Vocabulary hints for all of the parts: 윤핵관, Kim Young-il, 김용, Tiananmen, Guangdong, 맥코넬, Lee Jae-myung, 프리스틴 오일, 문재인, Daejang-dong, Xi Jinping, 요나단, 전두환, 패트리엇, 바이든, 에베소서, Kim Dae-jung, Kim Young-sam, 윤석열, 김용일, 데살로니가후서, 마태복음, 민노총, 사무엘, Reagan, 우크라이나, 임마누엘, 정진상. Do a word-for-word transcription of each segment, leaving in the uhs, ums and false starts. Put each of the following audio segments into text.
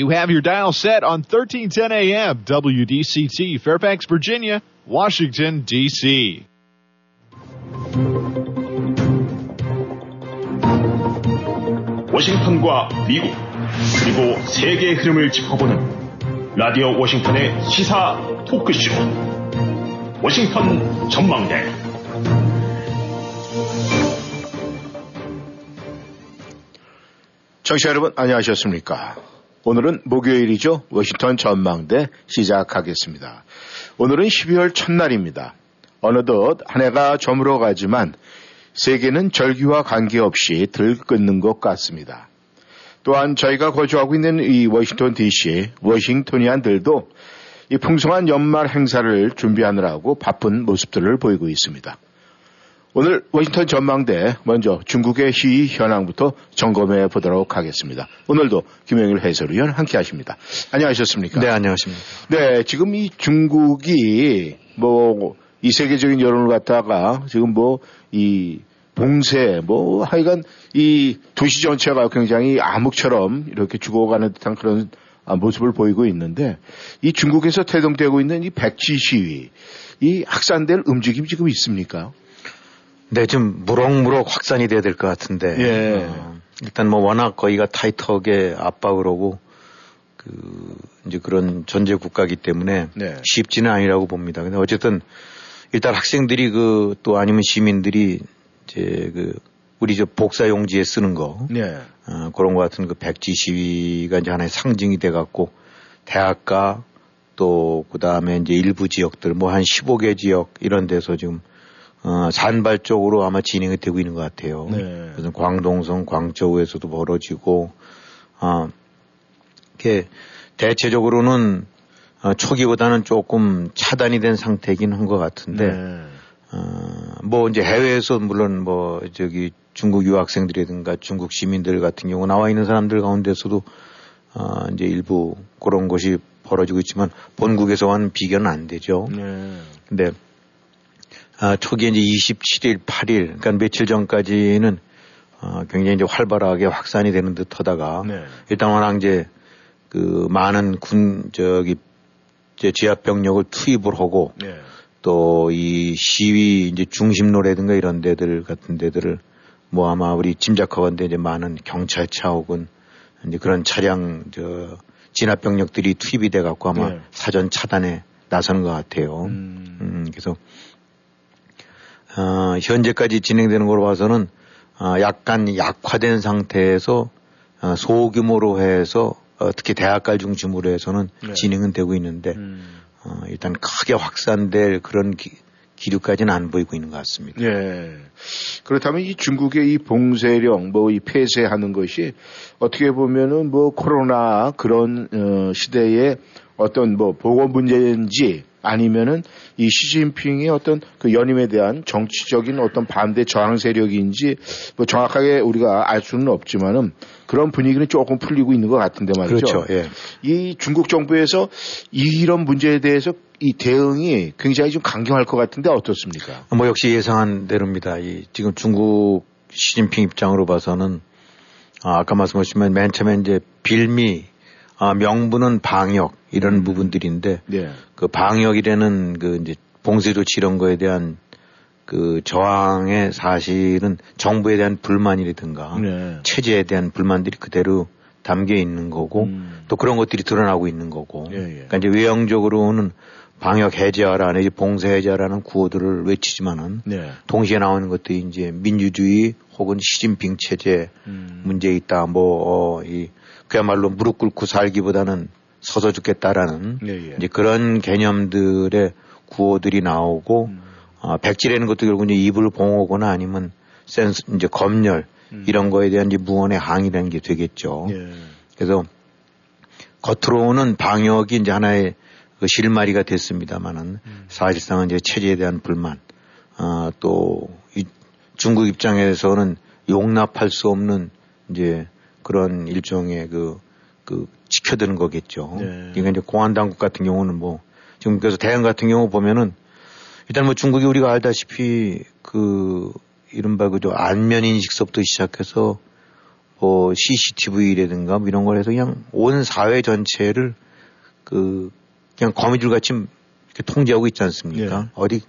You have your dial set on thirteen ten A M, W D C T, Fairfax, Virginia, Washington, D C 워싱턴과 미국, 그리고 세계의 흐름을 짚어보는 라디오 워싱턴의 시사 토크쇼, 워싱턴 전망대. 청취자 여러분, 안녕하셨습니까? 오늘은 목요일이죠. 워싱턴 전망대 시작하겠습니다. 오늘은 십이월 첫날입니다. 어느덧 한 해가 저물어 가지만 세계는 절기와 관계없이 들끓는 것 같습니다. 또한 저희가 거주하고 있는 이 워싱턴 디씨, 워싱토니안들도 이 풍성한 연말 행사를 준비하느라고 바쁜 모습들을 보이고 있습니다. 오늘 워싱턴 전망대 먼저 중국의 시위 현황부터 점검해 보도록 하겠습니다. 오늘도 김영일 해설위원 함께 하십니다. 안녕하셨습니까? 네, 안녕하십니까? 네, 지금 이 중국이 뭐 이 세계적인 여론을 갖다가 지금 뭐 이 봉쇄 뭐 하여간 이 도시 전체가 굉장히 암흑처럼 이렇게 죽어가는 듯한 그런 모습을 보이고 있는데, 이 중국에서 태동되고 있는 이 백지 시위, 이 확산될 움직임이 지금 있습니까? 네, 좀 무럭무럭 확산이 돼야 될 것 같은데. 예. 어, 일단 뭐 워낙 거기가 타이트하게 압박을 오고 그 이제 그런 전제 국가이기 때문에 네. 쉽지는 아니라고 봅니다. 근데 어쨌든 일단 학생들이 그 또 아니면 시민들이 이제 그 우리 저 복사용지에 쓰는 거, 네. 어, 그런 것 같은 그 백지 시위가 이제 하나의 상징이 돼갖고 대학가 또 그 다음에 이제 일부 지역들 뭐 한 열다섯 개 지역 이런 데서 지금 어, 산발적으로 아마 진행이 되고 있는 것 같아요. 네. 그래서 광동성, 광저우에서도 벌어지고, 어, 이렇게 대체적으로는 어, 초기보다는 조금 차단이 된 상태이긴 한 것 같은데, 네. 어, 뭐 이제 해외에서 물론 뭐 저기 중국 유학생들이든가 중국 시민들 같은 경우 나와 있는 사람들 가운데서도 어, 이제 일부 그런 것이 벌어지고 있지만 본국에서와는 비교는 안 되죠. 네. 근데 아, 초기에 이제 이십칠일, 팔일, 그러니까 며칠 전까지는 어, 굉장히 이제 활발하게 확산이 되는 듯 하다가, 네. 일단 워낙 이제 그 많은 군, 저기, 이제 지하병력을 투입을 하고, 네. 또 이 시위 이제 중심로라든가 이런 데들 같은 데들을 뭐 아마 우리 짐작하건대 이제 많은 경찰차 혹은 이제 그런 차량, 저, 진압병력들이 투입이 돼갖고 아마 네. 사전 차단에 나서는 것 같아요. 음, 음 그래서 어, 현재까지 진행되는 걸로 봐서는 어, 약간 약화된 상태에서 어, 소규모로 해서 어, 특히 대학가 중심으로 해서는 네. 진행은 되고 있는데 음. 어, 일단 크게 확산될 그런 기, 기류까지는 안 보이고 있는 것 같습니다. 예. 그렇다면 이 중국의 이 봉쇄령, 뭐 이 폐쇄하는 것이 어떻게 보면은 뭐 코로나 그런 어, 시대의 어떤 뭐 보건 문제인지. 아니면은 이 시진핑의 어떤 그 연임에 대한 정치적인 어떤 반대 저항 세력인지 뭐 정확하게 우리가 알 수는 없지만은 그런 분위기는 조금 풀리고 있는 것 같은데 말이죠. 그렇죠. 예. 이 중국 정부에서 이런 문제에 대해서 이 대응이 굉장히 좀 강경할 것 같은데 어떻습니까? 뭐 역시 예상한 대로입니다. 이 지금 중국 시진핑 입장으로 봐서는 아, 아까 말씀하셨지만 맨 처음에 이제 빌미 아, 명분은 방역, 이런 음. 부분들인데, 네. 그 방역이라는 그 이제 봉쇄조치 이런 거에 대한 그 저항에 사실은 정부에 대한 불만이라든가, 네. 체제에 대한 불만들이 그대로 담겨 있는 거고, 음. 또 그런 것들이 드러나고 있는 거고, 예, 예. 그러니까 이제 외형적으로는 방역 해제하라, 내지 봉쇄 해제하라는 구호들을 외치지만은, 네. 동시에 나오는 것들이 이제 민주주의 혹은 시진핑 체제 음. 문제 있다, 뭐, 어, 이, 그야말로 무릎 꿇고 살기보다는 서서 죽겠다라는 예, 예. 이제 그런 개념들의 구호들이 나오고 음. 어, 백지라는 것도 결국 이제 입을 봉하거나 아니면 센스 이제 검열 음. 이런 거에 대한 이제 무언의 항의라는 게 되겠죠. 예. 그래서 겉으로는 방역이 이제 하나의 그 실마리가 됐습니다만은 음. 사실상은 이제 체제에 대한 불만, 어, 또 이 중국 입장에서는 용납할 수 없는 이제 그런 일종의 그, 그, 지켜드는 거겠죠. 네. 그러니까 이제 공안당국 같은 경우는 뭐, 지금 그래서 대응 같은 경우 보면은, 일단 뭐 중국이 우리가 알다시피 그, 이른바 그저 안면인식서부터 시작해서 어, 씨씨티비라든가 뭐 이런 걸 해서 그냥 온 사회 전체를 그 그냥 거미줄같이 이렇게 통제하고 있지 않습니까? 예. 어디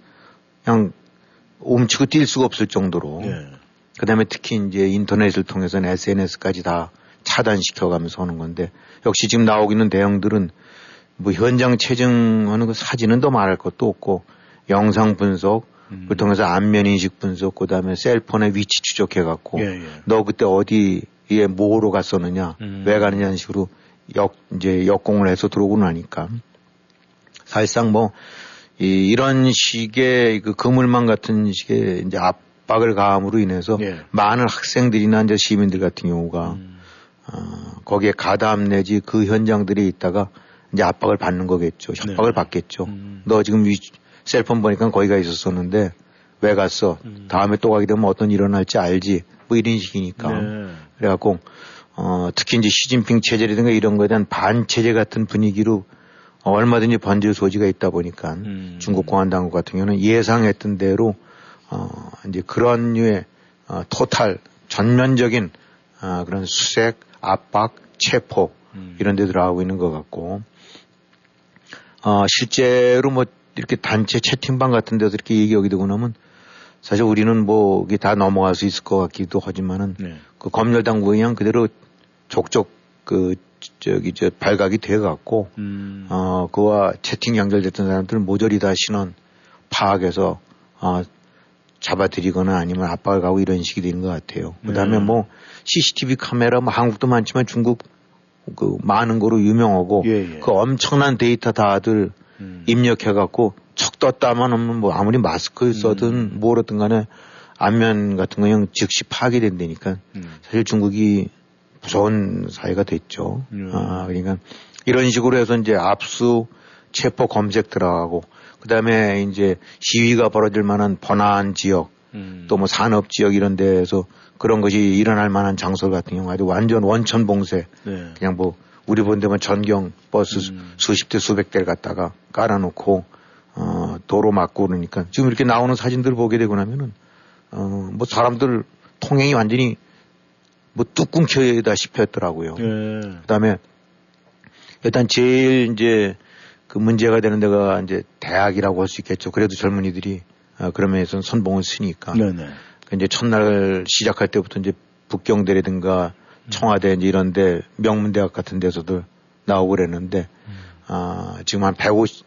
그냥 움츠고 뛸 수가 없을 정도로. 예. 그다음에 특히 이제 인터넷을 통해서는 에스엔에스까지 다 차단시켜가면서 하는 건데, 역시 지금 나오고 있는 대형들은 뭐 현장 체증하는 그 사진은 더 말할 것도 없고, 영상 분석, 음. 그걸 통해서 안면 인식 분석, 그다음에 셀폰의 위치 추적해갖고 예, 예. 너 그때 어디에 뭐로 갔었느냐, 음. 왜 가느냐는 식으로 역 이제 역공을 해서 들어오고 나니까 사실상 뭐 이, 이런 식의 그 그물망 같은 식의 이제 압박을 가함으로 인해서 예. 많은 학생들이나 이제 시민들 같은 경우가 음. 어, 거기에 가담 내지 그 현장들이 있다가 이제 압박을 받는 거겠죠. 협박을 네. 받겠죠. 음. 너 지금 위, 셀폰 보니까 거기가 있었었는데 왜 갔어? 음. 다음에 또 가게 되면 어떤 일어날지 알지. 뭐 이런 식이니까. 네. 그래갖고 어, 특히 이제 시진핑 체제라든가 이런 거에 대한 반체제 같은 분위기로 얼마든지 번질 소지가 있다 보니까 음. 중국 공산당국 같은 경우는 예상했던 대로 어, 이제 그런 류의 어, 토탈 전면적인 어, 그런 수색, 압박, 체포 음. 이런 데 들어가고 있는 것 같고, 어, 실제로 뭐 이렇게 단체 채팅방 같은 데서 이렇게 얘기하게 되고 나면 사실 우리는 뭐 이게 다 넘어갈 수 있을 것 같기도 하지만은 네. 그 검열 당국이 그냥 그대로 족족 그 저기 저 발각이 돼 갖고 음. 어, 그와 채팅 연결됐던 사람들 모조리 다 신원 파악해서 어, 잡아들이거나 아니면 압박을 가고 이런 식이 되는 것 같아요. 네. 그다음에 뭐 씨씨티비 카메라 뭐 한국도 많지만 중국 그 많은 거로 유명하고 예, 예. 그 엄청난 데이터 다들 음. 입력해갖고 척 떴다만 하면 뭐 아무리 마스크를 써든 음. 뭐로든 간에 안면 같은 거 그냥 즉시 파악이 된다니까 음. 사실 중국이 무서운 사회가 됐죠. 음. 아, 그러니까 이런 식으로 해서 이제 압수, 체포, 검색 들어가고 그 다음에 이제 시위가 벌어질 만한 번화한 지역 음. 또 뭐 산업 지역 이런 데에서 그런 것이 일어날 만한 장소 같은 경우 아주 완전 원천 봉쇄. 네. 그냥 뭐 우리 본 데면 전경 버스 음. 수십 대 수백 대를 갖다가 깔아놓고 어, 도로 막고 그러니까 지금 이렇게 나오는 사진들을 보게 되고 나면은 어, 뭐 사람들 통행이 완전히 뭐 뚝 끊겨다시피 했더라고요. 네. 그다음에 일단 제일 이제 그 문제가 되는 데가 이제 대학이라고 할 수 있겠죠. 그래도 젊은이들이 어, 그런 면에서는 선봉을 쓰니까. 네네. 그 이제 첫날 시작할 때부터 이제 북경대라든가 청와대 이제 이런데 명문대학 같은 데서도 나오고 그랬는데, 음. 아, 지금 한 백오십,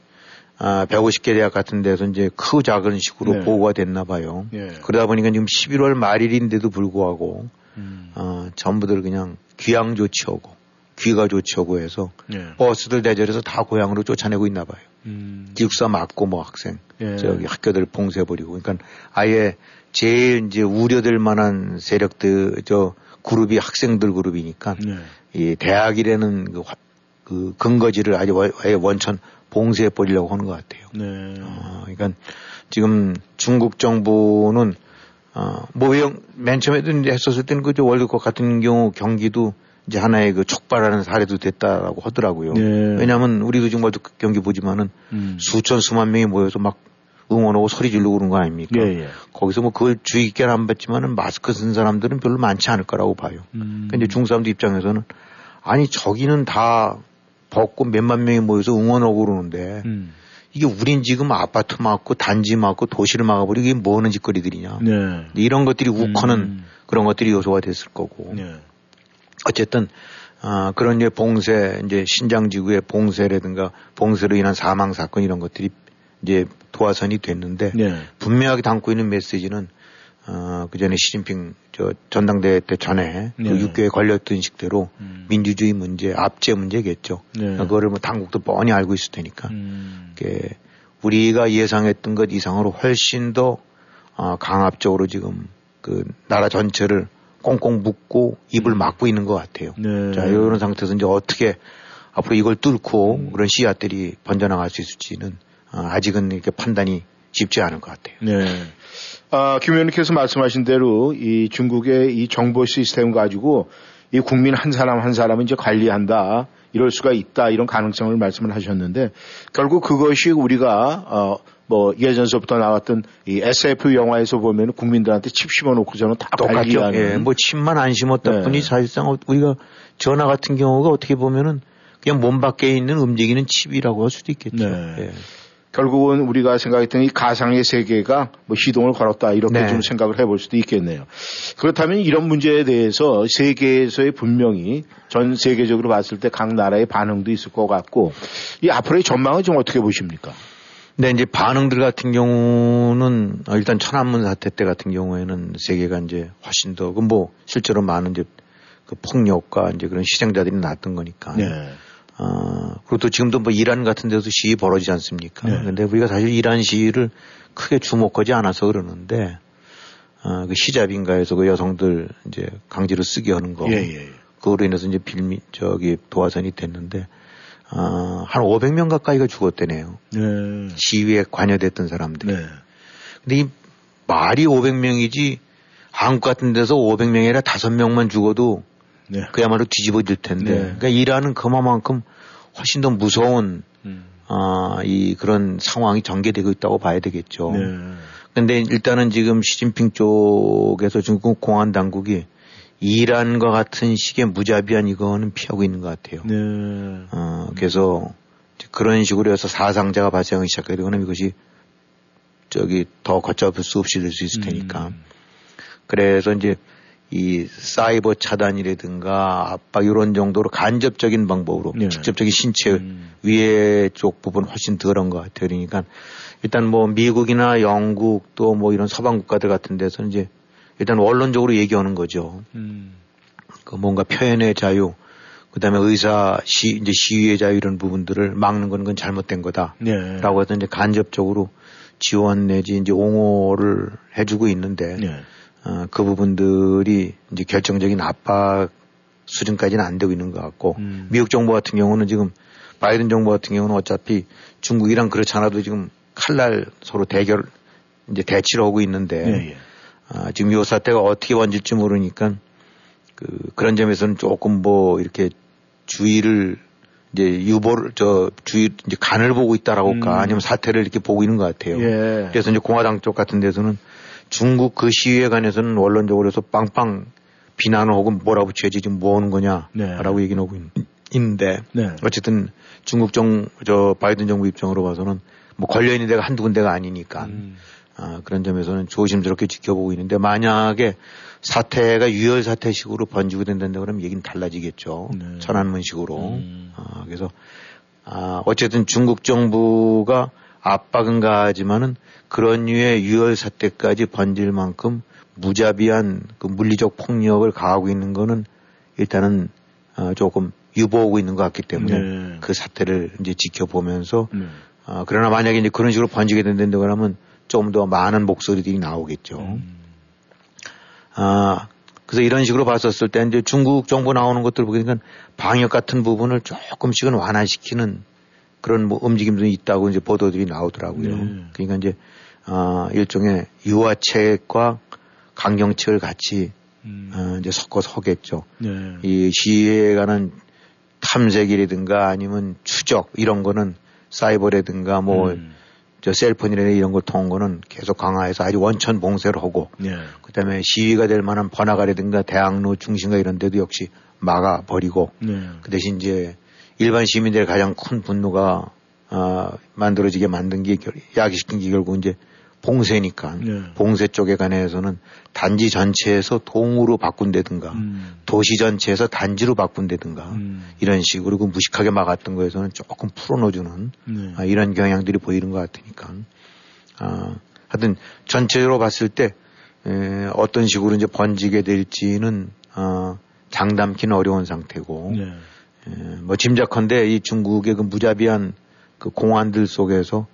아, 백오십 개 대학 같은 데서 이제 크고 작은 식으로 네. 보고가 됐나 봐요. 예. 그러다 보니까 지금 십일월 말일인데도 불구하고, 음. 아, 전부들 그냥 귀향 조치하고, 귀가 조치하고 해서 예. 버스들 대절해서 다 고향으로 쫓아내고 있나 봐요. 음. 기숙사 막고 뭐 학생, 예. 저기 학교들 봉쇄해버리고. 그러니까 아예 제일 이제 우려될 만한 세력들, 저, 그룹이 학생들 그룹이니까 네. 이 대학이라는 그, 그 근거지를 아주 원천 봉쇄해 버리려고 하는 것 같아요. 네. 어, 그러니까 지금 중국 정부는 어, 뭐 맨 처음에도 이제 했었을 때는 그저 월드컵 같은 경우 경기도 이제 하나의 그 촉발하는 사례도 됐다라고 하더라고요. 네. 왜냐하면 우리도 지금 월드컵 경기 보지만은 음. 수천 수만 명이 모여서 막 응원하고 소리 지르고 그런 거 아닙니까? 예, 예. 거기서 뭐 그걸 주의 깊게는 안 봤지만은 마스크 쓴 사람들은 별로 많지 않을 거라고 봐요. 음. 근데 중국 사람들 입장에서는 아니 저기는 다 벗고 몇만 명이 모여서 응원하고 그러는데 음. 이게 우린 지금 아파트 막고 단지 막고 도시를 막아버리고 이게 뭐 하는 짓거리들이냐. 네. 이런 것들이 욱하는 음. 그런 것들이 요소가 됐을 거고. 네. 어쨌든 아, 그런 이제 봉쇄, 이제 신장 지구의 봉쇄라든가 봉쇄로 인한 사망 사건 이런 것들이 이제 도화선이 됐는데 네. 분명하게 담고 있는 메시지는 어, 그 전에 시진핑 저 전당대회 때 전에 네. 그 육 개월에 걸렸던 식대로 음. 민주주의 문제, 압제 문제겠죠. 네. 그거를 뭐 당국도 뻔히 알고 있을 테니까 음. 그게 우리가 예상했던 것 이상으로 훨씬 더 어, 강압적으로 지금 그 나라 전체를 꽁꽁 묶고 입을 막고 있는 것 같아요. 네. 자, 이런 상태에서 이제 어떻게 앞으로 이걸 뚫고 음. 그런 씨앗들이 번져나갈 수 있을지는. 아직은 이렇게 판단이 쉽지 않을 것 같아요. 네. 아, 김 의원님께서 말씀하신 대로 이 중국의 이 정보 시스템 가지고 이 국민 한 사람 한 사람은 이제 관리한다. 이럴 수가 있다, 이런 가능성을 말씀을 하셨는데, 결국 그것이 우리가 어, 뭐 예전서부터 나왔던 이 에스에프 영화에서 보면 국민들한테 칩 심어놓고서는 다 똑같죠. 예, 뭐 칩만 안 심었다 보니 예. 사실상 우리가 전화 같은 경우가 어떻게 보면은 그냥 몸 밖에 있는 움직이는 칩이라고 할 수도 있겠죠. 네. 예. 결국은 우리가 생각했던 이 가상의 세계가 뭐 시동을 걸었다 이렇게 네. 좀 생각을 해볼 수도 있겠네요. 그렇다면 이런 문제에 대해서 세계에서의 분명히 전 세계적으로 봤을 때 각 나라의 반응도 있을 것 같고 이 앞으로의 전망은 좀 어떻게 보십니까? 네, 이제 반응들 같은 경우는 일단 천안문 사태 때 같은 경우에는 세계가 이제 훨씬 더 그 뭐 실제로 많은 이제 그 폭력과 이제 그런 희생자들이 났던 거니까. 네. 어, 그리고 또 지금도 뭐 이란 같은 데서 시위 벌어지지 않습니까? 네. 근데 우리가 사실 이란 시위를 크게 주목하지 않아서 그러는데, 어, 그 히잡인가에서 그 여성들 이제 강제로 쓰게 하는 거. 예, 예. 그거로 인해서 이제 빌미, 저기 도화선이 됐는데, 어, 한 오백 명 가까이가 죽었대네요. 네. 시위에 관여됐던 사람들이. 네. 근데 이 말이 오백 명이지 한국 같은 데서 오백 명이 아니라 다섯 명만 죽어도 네. 그야말로 뒤집어질 텐데. 네. 그러니까 이란은 그만큼 훨씬 더 무서운, 음. 어, 이 그런 상황이 전개되고 있다고 봐야 되겠죠. 그런데 네. 일단은 지금 시진핑 쪽에서 중국 공안 당국이 이란과 같은 식의 무자비한 이거는 피하고 있는 것 같아요. 네. 어, 그래서 그런 식으로 해서 사상자가 발생하기 시작하게 되면 이것이 저기 더 걷잡을 수 없이 될 수 있을 테니까. 음. 그래서 이제 이 사이버 차단이라든가 압박 이런 정도로 간접적인 방법으로 네. 직접적인 신체 음. 위에 쪽 부분 훨씬 덜한 것 같아요. 그러니까 일단 뭐 미국이나 영국 또 뭐 이런 서방 국가들 같은 데서 이제 일단 원론적으로 얘기하는 거죠. 음. 그 뭔가 표현의 자유, 그 다음에 의사 시, 이제 시위의 자유 이런 부분들을 막는 건 그건 잘못된 거다. 네. 라고 해서 이제 간접적으로 지원 내지 이제 옹호를 해주고 있는데. 네. 어, 그 부분들이 이제 결정적인 압박 수준까지는 안 되고 있는 것 같고, 음. 미국 정부 같은 경우는 지금, 바이든 정부 같은 경우는 어차피 중국이랑 그렇지 않아도 지금 칼날 서로 대결, 이제 대치를 하고 있는데, 예, 예. 어, 지금 요 사태가 어떻게 번질지 모르니까, 그, 그런 점에서는 조금 뭐, 이렇게 주의를, 이제 유보를, 저, 주의, 이제 간을 보고 있다라고 할까, 음. 아니면 사태를 이렇게 보고 있는 것 같아요. 예. 그래서 이제 공화당 쪽 같은 데서는 중국 그 시위에 관해서는 원론적으로 해서 빵빵 비난을 혹은 몰아붙여야지 지금 뭐 하는 거냐라고 네. 얘기는 하고 있는데 네. 어쨌든 중국 정, 저 바이든 정부 입장으로 봐서는 뭐 걸려있는 데가 한두 군데가 아니니까 음. 아, 그런 점에서는 조심스럽게 지켜보고 있는데 만약에 사태가 유혈 사태식으로 번지고 된다는데 그러면 얘기는 달라지겠죠. 네. 천안문식으로. 음. 아, 그래서 아, 어쨌든 중국 정부가 압박은 가하지만은 그런 류의 유혈 사태까지 번질 만큼 무자비한 그 물리적 폭력을 가하고 있는 거는 일단은 어 조금 유보하고 있는 것 같기 때문에 네. 그 사태를 이제 지켜보면서 네. 어 그러나 만약에 이제 그런 식으로 번지게 된다고 하면 좀 더 많은 목소리들이 나오겠죠. 음. 아 그래서 이런 식으로 봤었을 때 이제 중국 정부 나오는 것들을 보니까 방역 같은 부분을 조금씩은 완화시키는 그런 뭐 움직임도 있다고 이제 보도들이 나오더라고요. 네. 그러니까 이제 어, 일종의 유화책과 강경책을 같이 음. 어, 이제 섞어서 하겠죠. 네. 이 시위에 관한 탐색이라든가 아니면 추적 이런 거는 사이버라든가 뭐 음. 저 셀폰이라든가 이런 걸 통한 거는 계속 강화해서 아주 원천 봉쇄를 하고 네. 그다음에 시위가 될 만한 번화가라든가 대학로 중심가 이런 데도 역시 막아버리고 네. 그 대신 이제 일반 시민들의 가장 큰 분노가 어, 만들어지게 만든 게 야기시킨 게 결국 이제 봉쇄니까 네. 봉쇄 쪽에 관해서는 단지 전체에서 동으로 바꾼다든가 음. 도시 전체에서 단지로 바꾼다든가 음. 이런 식으로 그 무식하게 막았던 거에서는 조금 풀어놓아주는 네. 아, 이런 경향들이 보이는 것 같으니까 아, 하여튼 전체적으로 봤을 때 에, 어떤 식으로 이제 번지게 될지는 어, 장담기는 어려운 상태고 네. 뭐 짐작컨대 이 중국의 그 무자비한 그 공안들 속에서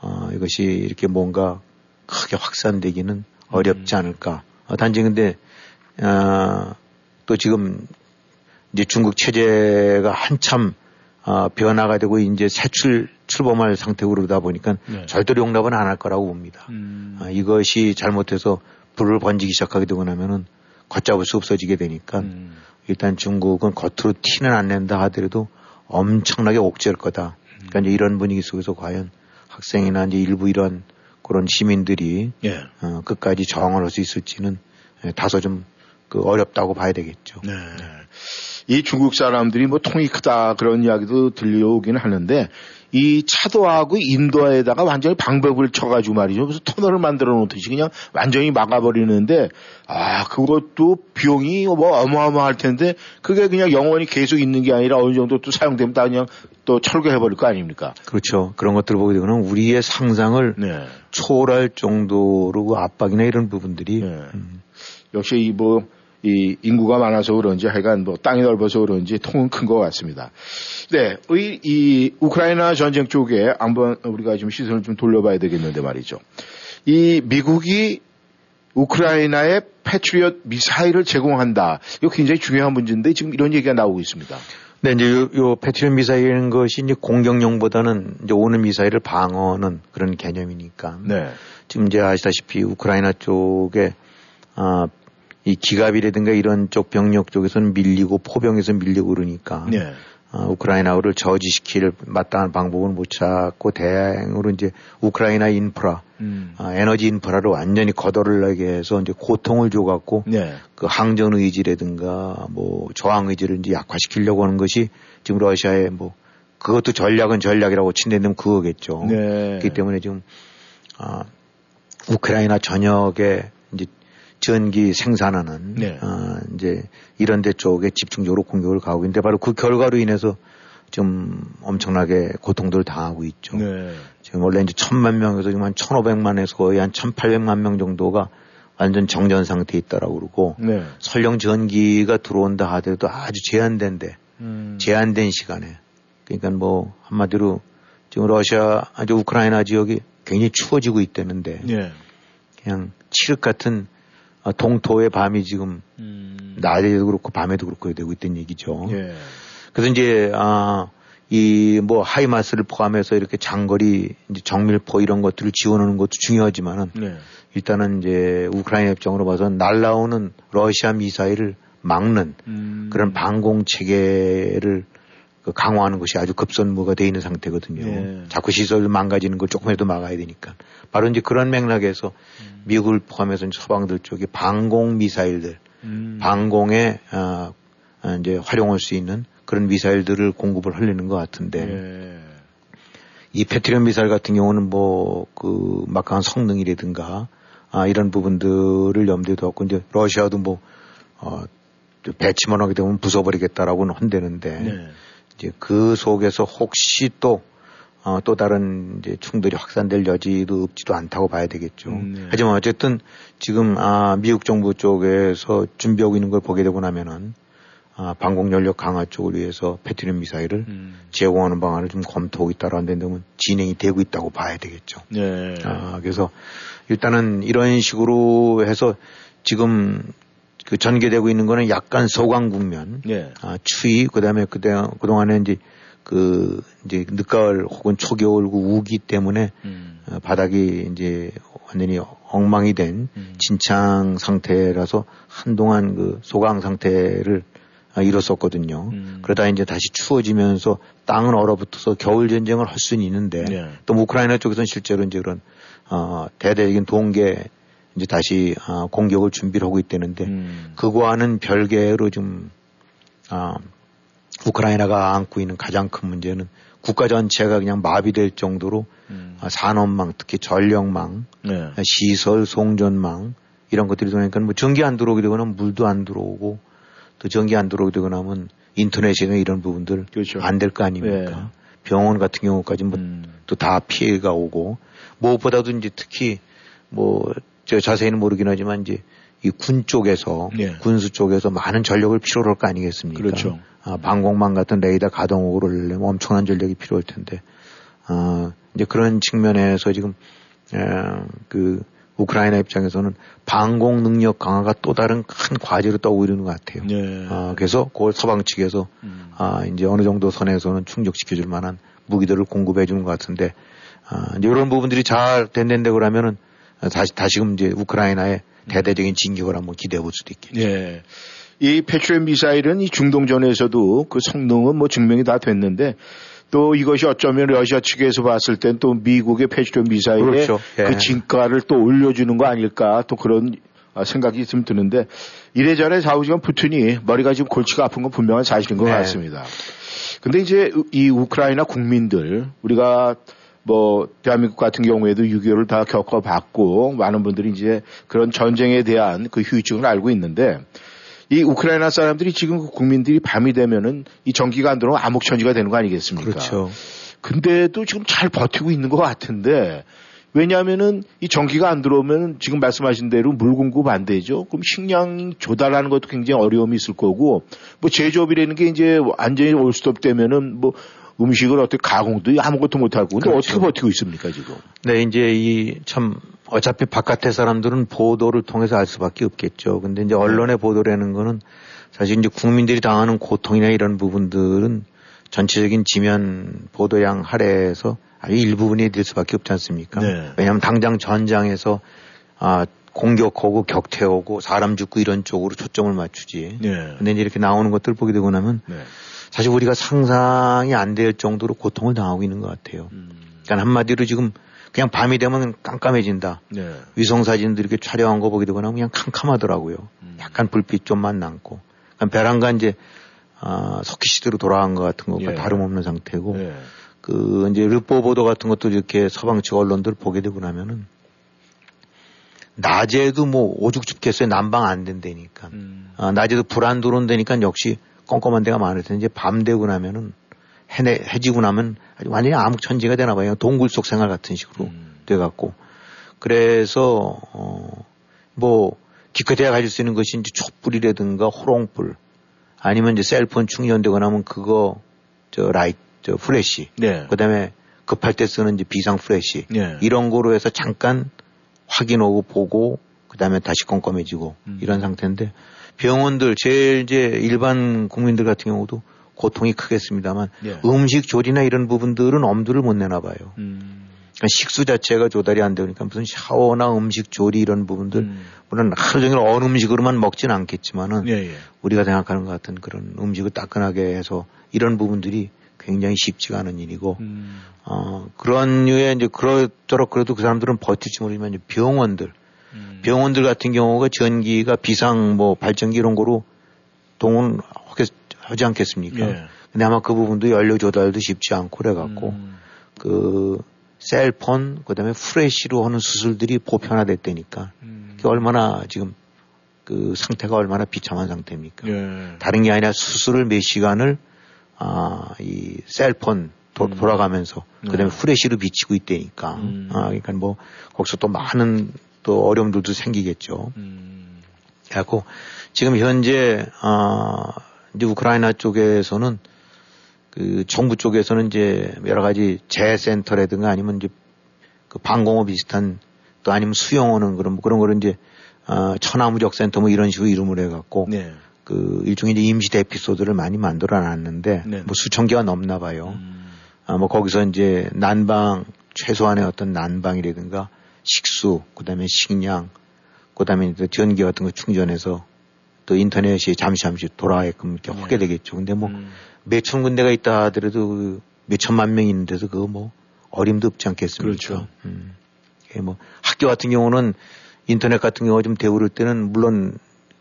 어 이것이 이렇게 뭔가 크게 확산되기는 어렵지 않을까. 어 단지 근데 어 또 지금 이제 중국 체제가 한참 어 변화가 되고 이제 새 출, 출범할 상태로 그러다 보니까 네. 절대로 용납은 안 할 거라고 봅니다. 음. 어 이것이 잘못해서 불을 번지기 시작하게 되고 나면은 걷잡을 수 없어지게 되니까. 음. 일단 중국은 겉으로 티는 안 낸다 하더라도 엄청나게 옥죄할 거다. 그러니까 이제 이런 분위기 속에서 과연 학생이나 이제 일부 이런 그런 시민들이 예. 어, 끝까지 저항을 할 수 있을지는 다소 좀 그 어렵다고 봐야 되겠죠. 네. 이 중국 사람들이 뭐 통이 크다 그런 이야기도 들려오긴 하는데 이 차도하고 인도에다가 완전히 방벽을 쳐가지고 말이죠. 그래서 터널을 만들어 놓듯이 그냥 완전히 막아버리는데 아 그것도 비용이 뭐 어마어마할 텐데 그게 그냥 영원히 계속 있는 게 아니라 어느 정도 또 사용되면 다 그냥 또 철거해버릴 거 아닙니까? 그렇죠. 그런 것들을 보게 되면 우리의 상상을 네. 초월할 정도로 그 압박이나 이런 부분들이 네. 음. 역시 이 뭐 이 인구가 많아서 그런지 하여간 뭐 땅이 넓어서 그런지 통은 큰 것 같습니다. 네, 이, 이 우크라이나 전쟁 쪽에 한번 우리가 좀 시선을 좀 돌려봐야 되겠는데 말이죠. 이 미국이 우크라이나에 패트리엇 미사일을 제공한다. 이거 굉장히 중요한 문제인데 지금 이런 얘기가 나오고 있습니다. 네, 이제 요, 요 패트리엇 미사일인 것이 이제 공격용보다는 이제 오는 미사일을 방어하는 그런 개념이니까. 네. 지금 이제 아시다시피 우크라이나 쪽에 아 이 기갑이라든가 이런 쪽 병력 쪽에서는 밀리고 포병에서 밀리고 그러니까 네. 어, 우크라이나를 저지시킬 마땅한 방법은 못 찾고 대응으로 이제 우크라이나 인프라, 음. 어, 에너지 인프라를 완전히 거덜나게 해서 이제 고통을 줘갖고 네. 그 항전 의지라든가 뭐 저항 의지를 이제 약화시키려고 하는 것이 지금 러시아의 뭐 그것도 전략은 전략이라고 친대면 그거겠죠. 네. 그렇기 때문에 지금 어, 우크라이나 전역에 이제 전기 생산하는 네. 어, 이제 이런 데 쪽에 집중적으로 공격을 가하고 있는데 바로 그 결과로 인해서 좀 엄청나게 고통들을 당하고 있죠. 네. 지금 원래 이제 천만 명에서 지금 한 천오백만에서 거의 한 천팔백만 명 정도가 완전 정전 상태에 있다라고 그러고 네. 설령 전기가 들어온다 하더라도 아주 제한된데 음. 제한된 시간에 그러니까 뭐 한마디로 지금 러시아 아주 우크라이나 지역이 굉장히 추워지고 있다는데 네. 그냥 칠흑 같은 동토의 밤이 지금 음. 낮에도 그렇고 밤에도 그렇고 되고 있다는 얘기죠. 예. 그래서 이제 아, 이 뭐 하이마스를 포함해서 이렇게 장거리 이제 정밀포 이런 것들을 지원하는 것도 중요하지만은 네. 일단은 이제 우크라이나 입장으로 봐서 날라오는 러시아 미사일을 막는 음. 그런 방공 체계를 강화하는 것이 아주 급선무가 돼 있는 상태거든요. 예. 자꾸 시설 망가지는 걸 조금이라도 막아야 되니까. 바로 이제 그런 맥락에서 음. 미국을 포함해서 서방들 쪽이 방공 미사일들, 음. 방공에 어, 이제 활용할 수 있는 그런 미사일들을 공급을 하려는 것 같은데, 예. 이 패트리엇 미사일 같은 경우는 뭐 그 막강한 성능이라든가 아, 이런 부분들을 염두에 두었고 이제 러시아도 뭐 어, 배치만 하게 되면 부숴버리겠다라고는 한대는데. 예. 이제 그 속에서 혹시 또, 어, 또 다른 이제 충돌이 확산될 여지도 없지도 않다고 봐야 되겠죠. 네. 하지만 어쨌든 지금, 아, 미국 정부 쪽에서 준비하고 있는 걸 보게 되고 나면은, 아, 방공연력 강화 쪽을 위해서 패트리엇 미사일을 음. 제공하는 방안을 좀 검토하고 있다고 한다면 진행이 되고 있다고 봐야 되겠죠. 네. 아, 그래서 일단은 이런 식으로 해서 지금 그 전개되고 있는 거는 약간 소강 국면, 예. 아, 추위, 그 다음에 그때, 그동안에 이제 그, 이제 늦가을 혹은 초겨울 그 우기 때문에 음. 어, 바닥이 이제 완전히 엉망이 된 음. 진창 상태라서 한동안 그 소강 상태를 아, 이뤘었거든요. 음. 그러다 이제 다시 추워지면서 땅은 얼어붙어서 겨울 전쟁을 할 수는 있는데 예. 또 우크라이나 쪽에서는 실제로 이제 그런, 어, 대대적인 동계 이제 다시 어, 공격을 준비를 하고 있다는데 음. 그거와는 별개로 좀 어, 우크라이나가 안고 있는 가장 큰 문제는 국가 전체가 그냥 마비될 정도로 음. 어, 산업망, 특히 전력망, 네. 시설, 송전망 이런 것들이 되니까 뭐 전기 안 들어오게 되거나 물도 안 들어오고 또 전기 안 들어오게 되거나 하면 인터넷이나 이런 부분들 그렇죠. 안 될 거 아닙니까? 네. 병원 같은 경우까지 뭐 또 다 음. 피해가 오고 무엇보다도 이제 특히 뭐 저 자세히는 모르긴 하지만 이제 이 군 쪽에서 예. 군수 쪽에서 많은 전력을 필요로 할 거 아니겠습니까? 그렇죠. 아, 방공망 같은 레이더 가동으로 하려면 엄청난 전력이 필요할 텐데, 아, 이제 그런 측면에서 지금 에, 그 우크라이나 입장에서는 방공 능력 강화가 또 다른 큰 과제로 떠오르는 것 같아요. 예. 아, 그래서 그걸 서방 측에서 음. 아, 이제 어느 정도 선에서는 충족시켜줄 만한 무기들을 공급해 주는 것 같은데, 아, 이제 이런 부분들이 잘 된다는데 그러면은. 다시, 다시금 이제 우크라이나의 대대적인 진격을 한번 기대해 볼 수도 있겠죠. 예. 이 패트리엇 미사일은 이 중동전에서도 그 성능은 뭐 증명이 다 됐는데 또 이것이 어쩌면 러시아 측에서 봤을 땐 또 미국의 패트리엇 미사일의 그렇죠. 예. 그 진가를 또 올려주는 거 아닐까 또 그런 생각이 좀 드는데 이래저래 좌우지간 푸틴이 머리가 지금 골치가 아픈 건 분명한 사실인 것 네. 같습니다. 근데 이제 이 우크라이나 국민들 우리가 뭐 대한민국 같은 경우에도 육이오를 다 겪어봤고 많은 분들이 이제 그런 전쟁에 대한 그 후유증을 알고 있는데 이 우크라이나 사람들이 지금 그 국민들이 밤이 되면은 이 전기가 안 들어오면 암흑천지가 되는 거 아니겠습니까? 그렇죠. 근데 또 지금 잘 버티고 있는 것 같은데 왜냐하면은 이 전기가 안 들어오면 지금 말씀하신 대로 물 공급 안 되죠. 그럼 식량 조달하는 것도 굉장히 어려움이 있을 거고 뭐 제조업이라는 게 이제 완전히 올스톱 되면은 뭐 음식을 어떻게 가공도 아무것도 못 하고 근데 그렇죠. 어떻게 버티고 있습니까 지금? 네, 이제 이 참 어차피 바깥의 사람들은 보도를 통해서 알 수밖에 없겠죠. 근데 이제 언론의 보도라는 거는 사실 이제 국민들이 당하는 고통이나 이런 부분들은 전체적인 지면 보도량 할애에서 아주 일부분이 될 수밖에 없지 않습니까? 네. 왜냐하면 당장 전장에서 아, 공격하고 격퇴하고 사람 죽고 이런 쪽으로 초점을 맞추지. 네. 근데 이제 이렇게 나오는 것들을 보게 되고 나면 네. 사실 우리가 상상이 안 될 정도로 고통을 당하고 있는 것 같아요. 음. 그러니까 한마디로 지금 그냥 밤이 되면 깜깜해진다. 네. 위성사진도 이렇게 촬영한 거 보게 되고 나면 그냥 캄캄하더라고요. 음. 약간 불빛 좀만 남고. 그러니까 베란가 이제 아, 석기시대로 돌아간 것 같은 것과 예. 다름없는 상태고. 예. 그 이제 르포 보도 같은 것도 이렇게 서방 측 언론들 보게 되고 나면은 낮에도 뭐 오죽 죽겠어요. 난방 안 된다니까. 음. 아, 낮에도 불 안 들어온다니까 역시 껌껌한 데가 많을 텐데 이제 밤 되고 나면은 해내, 해지고 나면 완전히 암흑천지가 되나 봐요. 동굴 속 생활 같은 식으로 음. 돼갖고 그래서 어, 뭐 기껏해야 가질 수 있는 것이 이제 촛불이라든가 호롱불 아니면 이제 셀폰 충전되고 나면 그거 저 라이트 저 플래시, 네. 그다음에 급할 때 쓰는 이제 비상 플래시 네. 이런 거로 해서 잠깐 확인하고 보고 그다음에 다시 껌껌해지고 음. 이런 상태인데 병원들 제일 이제 일반 국민들 같은 경우도 고통이 크겠습니다만 네. 음식 조리나 이런 부분들은 엄두를 못 내나 봐요. 음. 그러니까 식수 자체가 조달이 안 되니까 무슨 샤워나 음식 조리 이런 부분들 음. 물론 하루 종일 어느 음식으로만 먹진 않겠지만은 예, 예. 우리가 생각하는 것 같은 그런 음식을 따끈하게 해서 이런 부분들이 굉장히 쉽지가 않은 일이고, 음. 어, 그런 류에 이제 그럴저럭 그래도 그 사람들은 버틸지 모르지만 병원들, 음. 병원들 같은 경우가 전기가 비상 뭐 발전기 이런 거로 동원 하지 않겠습니까? 예. 근데 아마 그 부분도 연료 조달도 쉽지 않고 그래갖고, 음. 그 셀폰, 그 다음에 프레쉬로 하는 수술들이 보편화됐다니까. 음. 그게 얼마나 지금 그 상태가 얼마나 비참한 상태입니까? 예. 다른 게 아니라 수술을 몇 시간을 아, 이 셀폰 도, 음. 돌아가면서 그다음에 네. 후레쉬로 비치고 있다니까. 음. 아, 그러니까 뭐 거기서 또 많은 또 어려움들도 생기겠죠. 음. 그래갖고 지금 현재 아, 이제 우크라이나 쪽에서는 그 정부 쪽에서는 이제 여러 가지 재해센터라든가 아니면 이제 그 방공호 비슷한 또 아니면 수용하는 그런 그런 거를 이제 아, 천하무적센터 뭐 이런 식으로 이름을 해갖고. 네. 그 일종의 이제 임시 대피소들을 많이 만들어놨는데 네. 뭐 수천 개가 넘나 봐요. 음. 아, 뭐 거기서 이제 난방 최소한의 어떤 난방이라든가 식수, 그다음에 식량, 그다음에 전기 같은 거 충전해서 또 인터넷이 잠시 잠시 돌아가게끔 이렇게 네. 하게 되겠죠. 근데 뭐 음. 몇천 군데가 있다 하더라도 몇 천만 명이 있는데도 그거 뭐 어림도 없지 않겠습니까? 그렇죠. 음. 뭐 학교 같은 경우는 인터넷 같은 경우 좀 대우를 때는 물론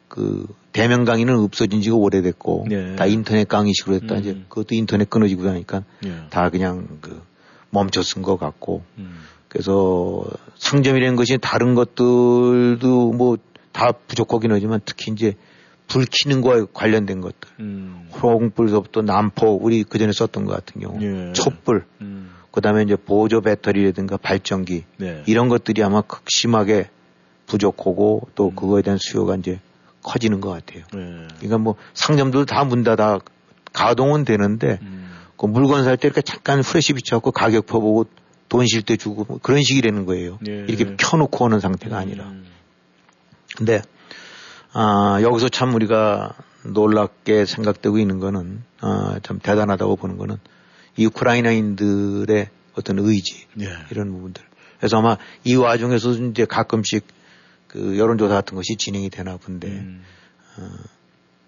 그 대면 강의는 없어진 지가 오래됐고 예. 다 인터넷 강의식으로 했다. 음. 이제 그것도 인터넷 끊어지고 하니까 예. 다 그냥 그 멈췄은 것 같고 음. 그래서 상점이라는 것이 다른 것들도 뭐 다 부족하긴 하지만 특히 이제 불 켜는 거와 관련된 것들 음. 호롱불서부터 난포 우리 그 전에 썼던 것 같은 경우 예. 촛불 음. 그다음에 이제 보조 배터리라든가 발전기 예. 이런 것들이 아마 극심하게 부족하고 또 음. 그거에 대한 수요가 이제 커지는 것 같아요. 네. 그러니까 뭐 상점들 다 문 닫아 가동은 되는데 음. 그 물건 살 때 이렇게 잠깐 후레쉬 비춰갖고 가격 펴보고 돈 쉴 때 주고 뭐 그런 식이라는 거예요. 네. 이렇게 켜놓고 오는 상태가 아니라. 음. 근데 아, 여기서 참 우리가 놀랍게 생각되고 있는 거는 아, 참 대단하다고 보는 거는 이 우크라이나인들의 어떤 의지 네. 이런 부분들. 그래서 아마 이 와중에서 이제 가끔씩 그 여론조사 같은 것이 진행이 되나 본데, 음. 어,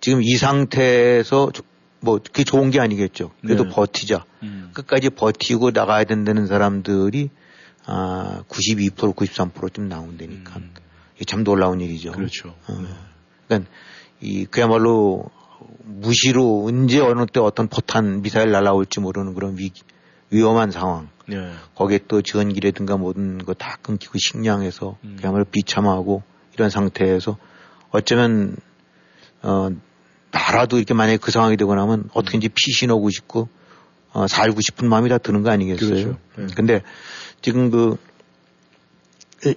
지금 이 상태에서 뭐 그게 좋은 게 아니겠죠. 그래도 네. 버티자. 음. 끝까지 버티고 나가야 된다는 사람들이 아, 구십이 퍼센트, 구십삼 퍼센트쯤 나온다니까. 음. 이게 참 놀라운 일이죠. 그렇죠. 어. 네. 그러니까 이 그야말로 무시로 언제 어느 때 어떤 포탄 미사일 날아올지 모르는 그런 위기, 위험한 상황. 네. 거기에 또 전기라든가 모든 거 다 끊기고 식량에서 음. 그야말로 비참하고 이런 상태에서 어쩌면 어, 나라도 이렇게 만약에 그 상황이 되고 나면 어떻게든지 피신하고 싶고 어, 살고 싶은 마음이 다 드는 거 아니겠어요? 그런데 그렇죠. 네. 지금 그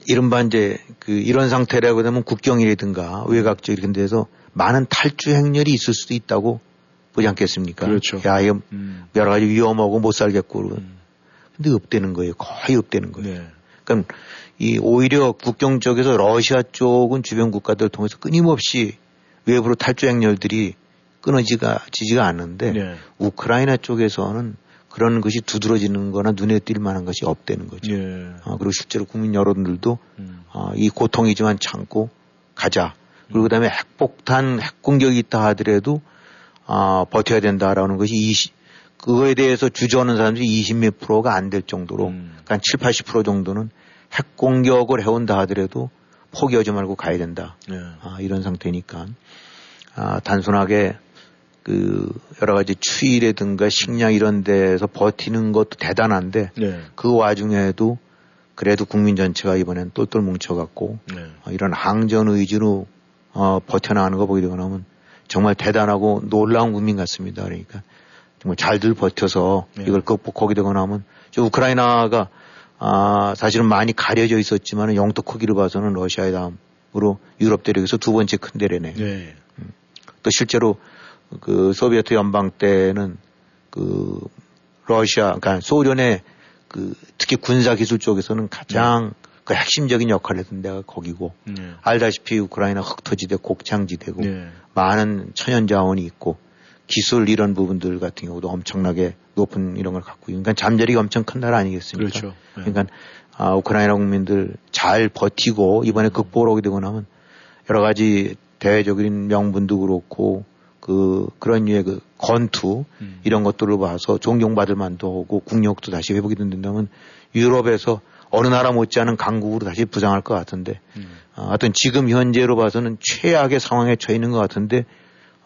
이른바 이제 그 이런 상태라고 되면 국경이라든가 외곽지 이런 데서 많은 탈주 행렬이 있을 수도 있다고 보지 않겠습니까? 그렇죠. 야, 이거 음. 여러 가지 위험하고 못 살겠고. 음. 근데 없대는 거예요. 거의 없대는 거예요. 네. 그러니까 이 오히려 국경 쪽에서 러시아 쪽은 주변 국가들을 통해서 끊임없이 외부로 탈주 행렬들이 끊어지가 지지가 않는데 네. 우크라이나 쪽에서는 그런 것이 두드러지는 거나 눈에 띌 만한 것이 없다는 거죠. 예. 어, 그리고 실제로 국민 여러분들도 음. 어, 이 고통이지만 참고 가자. 그리고 음. 그 다음에 핵폭탄, 핵공격이 있다 하더라도 어, 버텨야 된다라는 것이 이십, 그거에 대해서 주저하는 사람들이 이십몇 프로가 안 될 정도로 음. 그러니까 칠십, 팔십 퍼센트 정도는 핵공격을 해온다 하더라도 포기하지 말고 가야 된다. 예. 어, 이런 상태니까 어, 단순하게 그 여러 가지 추위라든가 식량 이런 데에서 버티는 것도 대단한데 네. 그 와중에도 그래도 국민 전체가 이번엔 똘똘 뭉쳐갖고 네. 어, 이런 항전 의지로 어, 버텨나가는 거 보게 되고 나면 정말 대단하고 놀라운 국민 같습니다. 그러니까 정말 잘들 버텨서 네. 이걸 극복하게 되고 나면 저 우크라이나가 아, 사실은 많이 가려져 있었지만 영토 크기를 봐서는 러시아의 다음으로 유럽 대륙에서 두 번째 큰 데래네. 네. 음. 또 실제로 그 소비에트 연방 때는 그 러시아, 그러니까 소련의 그 특히 군사 기술 쪽에서는 가장 네. 그 핵심적인 역할을 했던 데가 거기고 네. 알다시피 우크라이나 흑토지대, 곡창지대고 네. 많은 천연 자원이 있고 기술 이런 부분들 같은 경우도 엄청나게 높은 이런 걸 갖고 있고 그러니까 잠재력이 엄청 큰 나라 아니겠습니까? 그렇죠. 네. 그러니까 아, 우크라이나 국민들 잘 버티고 이번에 극복을 오게 되고 나면 여러 가지 대외적인 명분도 그렇고 그, 그런 유의 그 건투, 음. 이런 것들을 봐서 존경받을 만도 하고 국력도 다시 회복이 된다면 유럽에서 어느 나라 못지않은 강국으로 다시 부상할 것 같은데, 음. 어, 하여튼 지금 현재로 봐서는 최악의 상황에 처해 있는 것 같은데,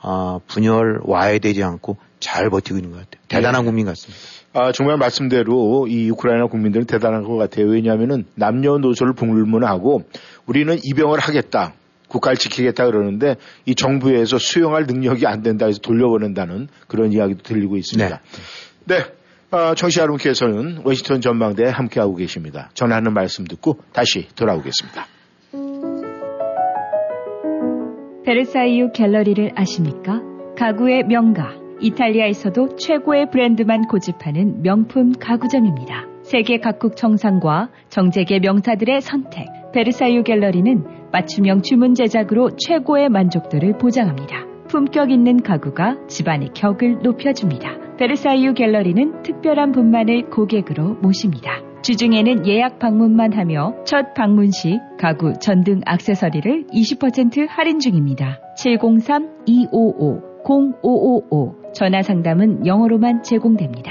어, 분열, 와해되지 않고 잘 버티고 있는 것 같아요. 대단한 네. 국민 같습니다. 아, 정말 말씀대로 이 우크라이나 국민들은 대단한 것 같아요. 왜냐하면은 남녀노소를 불문하고 우리는 입영을 하겠다. 국가를 지키겠다 그러는데 이 정부에서 수용할 능력이 안 된다 해서 돌려보낸다는 그런 이야기도 들리고 있습니다. 네. 네. 어, 청취자 여러분께서는 워싱턴 전망대에 함께하고 계십니다. 전하는 말씀 듣고 다시 돌아오겠습니다. 베르사유 갤러리를 아십니까? 가구의 명가. 이탈리아에서도 최고의 브랜드만 고집하는 명품 가구점입니다. 세계 각국 청상과 정재계 명사들의 선택. 베르사유 갤러리는 맞춤형 주문 제작으로 최고의 만족도를 보장합니다. 품격 있는 가구가 집안의 격을 높여줍니다. 베르사유 갤러리는 특별한 분만을 고객으로 모십니다. 주중에는 예약 방문만 하며 첫 방문 시 가구, 전등, 액세서리를 이십 퍼센트 할인 중입니다. 칠공삼 이오오 공오오오 전화 상담은 영어로만 제공됩니다.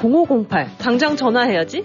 공오공팔 당장 전화해야지.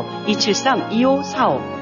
이칠삼 이오사오.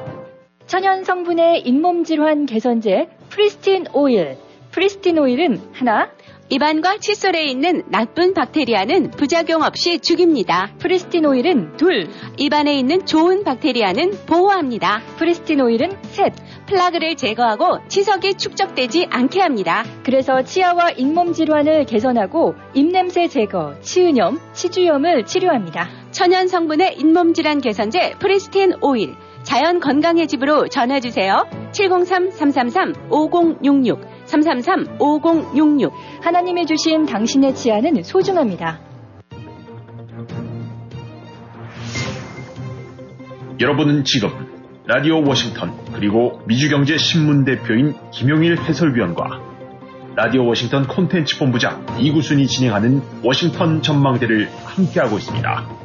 천연 성분의 잇몸 질환 개선제 프리스틴 오일. 프리스틴 오일은 하나, 입안과 칫솔에 있는 나쁜 박테리아는 부작용 없이 죽입니다. 프리스틴 오일은 둘, 입안에 있는 좋은 박테리아는 보호합니다. 프리스틴 오일은 셋, 플라그를 제거하고 치석이 축적되지 않게 합니다. 그래서 치아와 잇몸 질환을 개선하고 입냄새 제거, 치은염, 치주염을 치료합니다. 천연 성분의 잇몸 질환 개선제 프리스틴 오일. 자연 건강의 집으로 전화주세요. 칠공삼 삼삼삼 오공육육 삼삼삼 오공육육. 하나님이 주신 당신의 치아는 소중합니다. 여러분은 지금 라디오 워싱턴 그리고 미주경제신문 대표인 김용일 해설위원과 라디오 워싱턴 콘텐츠 본부장 이구순이 진행하는 워싱턴 전망대를 함께하고 있습니다.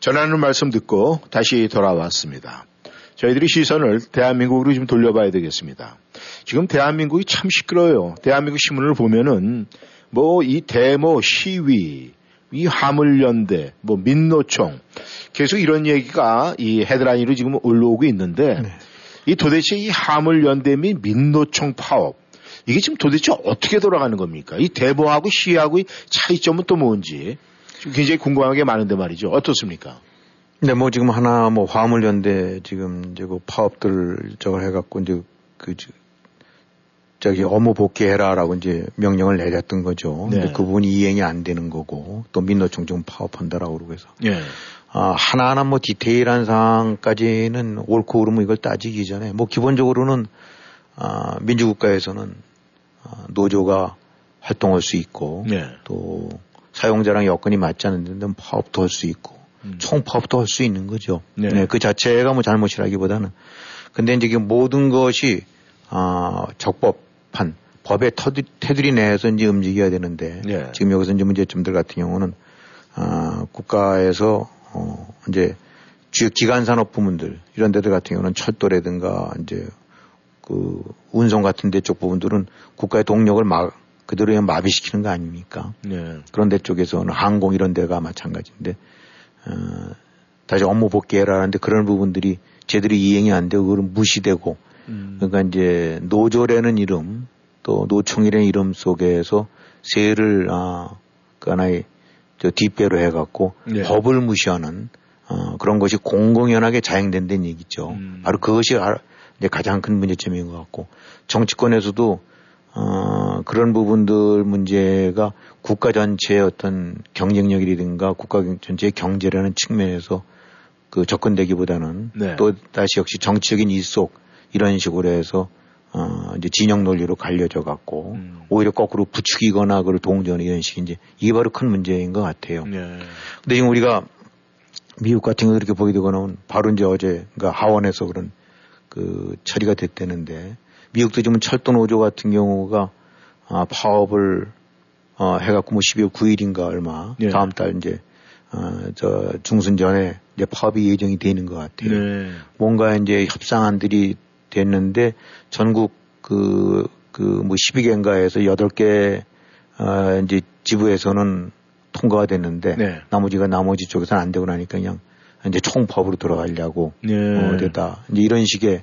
전하는 말씀 듣고 다시 돌아왔습니다. 저희들이 시선을 대한민국으로 좀 돌려봐야 되겠습니다. 지금 대한민국이 참 시끄러워요. 대한민국 신문을 보면은 뭐 이 데모, 시위, 이 화물연대, 뭐 민노총 계속 이런 얘기가 이 헤드라인으로 지금 올라오고 있는데 네. 이 도대체 이 화물연대 및 민노총 파업 이게 지금 도대체 어떻게 돌아가는 겁니까? 이 데모하고 시위하고의 차이점은 또 뭔지. 굉장히 궁금한 게 많은데 말이죠. 어떻습니까? 네, 뭐 지금 하나 뭐 화물연대 지금 이제 그 파업들 저걸 해갖고 이제 그 저기 업무 복귀해라라고 이제 명령을 내렸던 거죠. 네. 근데 그 부분이 이행이 안 되는 거고 또 민노총 지금 파업한다라고 그러고 해서. 네. 아, 하나하나 뭐 디테일한 사항까지는 옳고 그르면 이걸 따지기 전에 뭐 기본적으로는 아, 민주국가에서는 아, 노조가 활동할 수 있고 네. 또 사용자랑 여건이 맞지 않은 데는 파업도 할 수 있고, 음. 총파업도 할 수 있는 거죠. 네. 네, 그 자체가 뭐 잘못이라기보다는. 근데 이제 모든 것이, 아, 적법한, 법의 터드, 테두리 내에서 이제 움직여야 되는데, 네. 지금 여기서 이제 문제점들 같은 경우는, 아, 국가에서, 어, 이제, 주요 기간산업 부문들, 이런 데들 같은 경우는 철도라든가, 이제, 그, 운송 같은 데 쪽 부분들은 국가의 동력을 막, 그대로 마비시키는 거 아닙니까? 네. 그런데 쪽에서는 항공 이런 데가 마찬가지인데, 어, 다시 업무 복귀해라 하는데 그런 부분들이 제대로 이행이 안 되고 그런 무시되고, 음. 그러니까 이제 노조라는 이름 또 노총이라는 이름 속에서 세를, 아, 그 하나의 저 뒷배로 해갖고 네. 법을 무시하는, 어, 그런 것이 공공연하게 자행된다는 얘기죠. 음. 바로 그것이 이제 가장 큰 문제점인 것 같고, 정치권에서도 어, 그런 부분들 문제가 국가 전체의 어떤 경쟁력이라든가 국가 전체의 경제라는 측면에서 그 접근되기보다는 네. 또 다시 역시 정치적인 이속 이런 식으로 해서 어, 이제 진영 논리로 갈려져 갖고 음. 오히려 거꾸로 부추기거나 그걸 동전 이런 식인지 이게 바로 큰 문제인 것 같아요. 네. 근데 지금 우리가 미국 같은 거 이렇게 보게 되거나 바로 이제 어제 그러니까 하원에서 그런 그 처리가 됐다는데 미국도 지금 철도 노조 같은 경우가 아, 파업을 어, 해갖고 뭐 십이월 구일인가 얼마 네. 다음 달 이제 어, 저 중순 전에 이제 파업이 예정이 돼 있는 것 같아요. 네. 뭔가 이제 협상안들이 됐는데 전국 그 그 뭐 열두 개인가에서 여덟 개 어, 이제 지부에서는 통과가 됐는데 네. 나머지가 나머지 쪽에서는 안 되고 나니까 그냥 이제 총파업으로 돌아가려고 네. 어, 됐다. 이제 이런 식의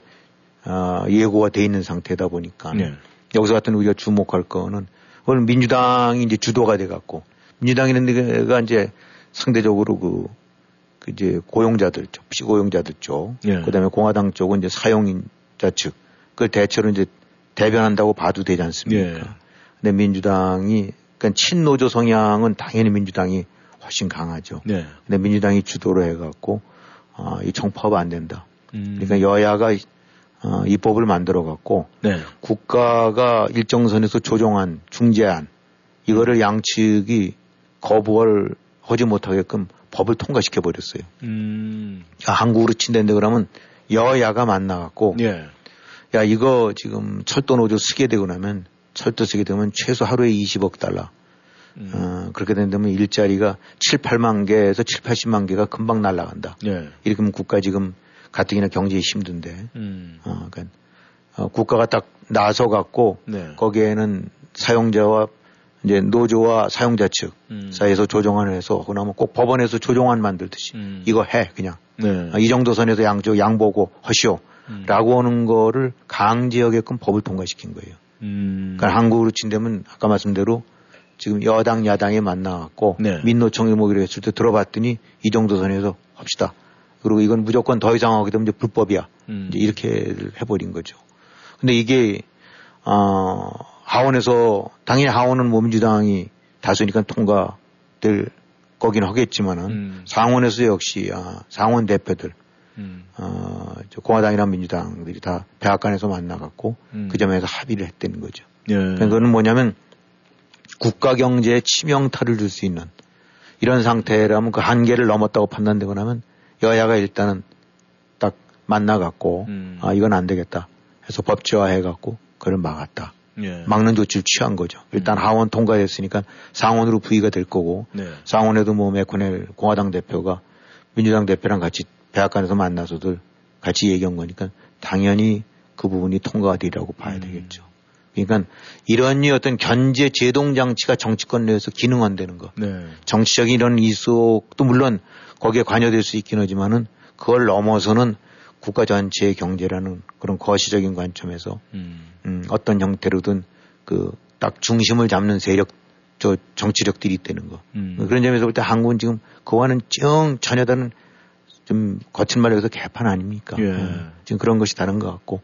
아, 예고가 돼 있는 상태다 보니까 네. 여기서 같은 우리가 주목할 거는 오늘 민주당이 이제 주도가 돼 갖고 민주당이라는 데가 이제 상대적으로 그, 그 이제 고용자들 쪽, 피고용자들 쪽, 예. 그 다음에 공화당 쪽은 이제 사용자 측, 그걸 대체로 이제 대변한다고 봐도 되지 않습니까? 예. 근데 민주당이, 그러니까 친노조 성향은 당연히 민주당이 훨씬 강하죠. 예. 근데 민주당이 주도로 해갖고, 어, 이 정파가 안 된다. 음. 그러니까 여야가 어, 입법을 만들어갖고, 네. 국가가 일정선에서 조정한, 중재한, 이거를 양측이 거부를 하지 못하게끔 법을 통과시켜버렸어요. 음. 야, 한국으로 친댄데 그러면 여야가 만나갖고, 예. 야, 이거 지금 철도노조 쓰게 되고 나면, 철도 쓰게 되면 최소 하루에 이십억 달러. 음. 어, 그렇게 된다면 일자리가 칠, 팔만 개에서 칠, 팔십만 개가 금방 날아간다. 예. 이렇게 하면 국가 지금 가뜩이나 경제에 힘든데, 음. 어, 그러니까 어, 국가가 딱 나서 갖고 네. 거기에는 사용자와 이제 노조와 사용자 측 음. 사이에서 조정안을 해서 그나마 꼭 법원에서 조정안 만들듯이 음. 이거 해 그냥 네. 어, 이 정도 선에서 양쪽 양보고 허시오라고 음. 하는 거를 강제하게끔 법을 통과시킨 거예요. 음. 그러니까 한국으로 친다면 아까 말씀대로 지금 여당 야당에 만나 갖고 네. 민노총이 모기로 했을 때 들어봤더니 이 정도 선에서 합시다. 그리고 이건 무조건 더 이상 하게 되면 이제 불법이야. 음. 이제 이렇게 해버린 거죠. 근데 이게, 어, 하원에서, 당연히 하원은 뭐 민주당이 다수니까 통과될 거긴 하겠지만은, 음. 상원에서 역시, 아, 상원 대표들, 음. 어, 공화당이랑 민주당들이 다 백악관에서 만나갖고 음. 그 점에서 합의를 했다는 거죠. 예. 그러니까 그건 뭐냐면 국가 경제에 치명타를 줄 수 있는 이런 상태라면 그 한계를 넘었다고 판단되고 나면 여야가 일단은 딱 만나갖고, 음. 아, 이건 안 되겠다. 해서 법제화해갖고, 그걸 막았다. 예. 막는 조치를 취한 거죠. 일단 음. 하원 통과됐으니까 상원으로 부의가 될 거고, 네. 상원에도 뭐 맥코넬 공화당 대표가 민주당 대표랑 같이 백악관에서 만나서들 같이 얘기한 거니까 당연히 그 부분이 통과가 되리라고 봐야 음. 되겠죠. 그러니까 이런 어떤 견제 제동장치가 정치권 내에서 기능한다는 거. 네. 정치적인 이런 이슈도 물론 거기에 관여될 수 있긴 하지만은 그걸 넘어서는 국가 전체의 경제라는 그런 거시적인 관점에서 음. 음, 어떤 형태로든 그 딱 중심을 잡는 세력, 저 정치력들이 있다는 거. 음. 그런 점에서 볼 때 한국은 지금 그와는 정 전혀 다른 좀 거친 말로 해서 개판 아닙니까? 예. 음, 지금 그런 것이 다른 것 같고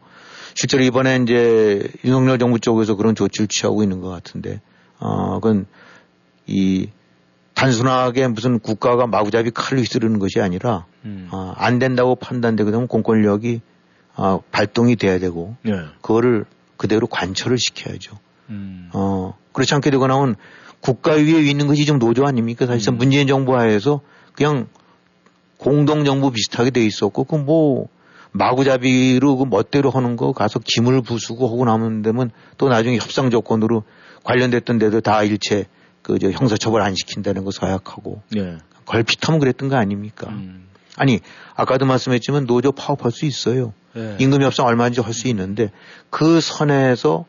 실제로 이번에 이제 윤석열 정부 쪽에서 그런 조치를 취하고 있는 것 같은데, 어, 그건 이 단순하게 무슨 국가가 마구잡이 칼로 휘두르는 것이 아니라 음. 어, 안 된다고 판단되게 되면 공권력이 어, 발동이 돼야 되고 네. 그거를 그대로 관철을 시켜야죠. 음. 어, 그렇지 않게 되고 나면 국가 위에 있는 것이 지금 노조 아닙니까? 사실상 음. 문재인 정부 하에서 그냥 공동정부 비슷하게 돼 있었고 그 뭐 마구잡이로 그 멋대로 하는 거 가서 기물 부수고 하고 나면 되면 또 나중에 협상 조건으로 관련됐던 데도 다 일체 그, 저, 형사처벌 안 시킨다는 거 서약하고. 예. 걸핏하면 그랬던 거 아닙니까? 음. 아니, 아까도 말씀했지만 노조 파업할 수 있어요. 예. 임금 협상 얼마든지 할 수 있는데 그 선에서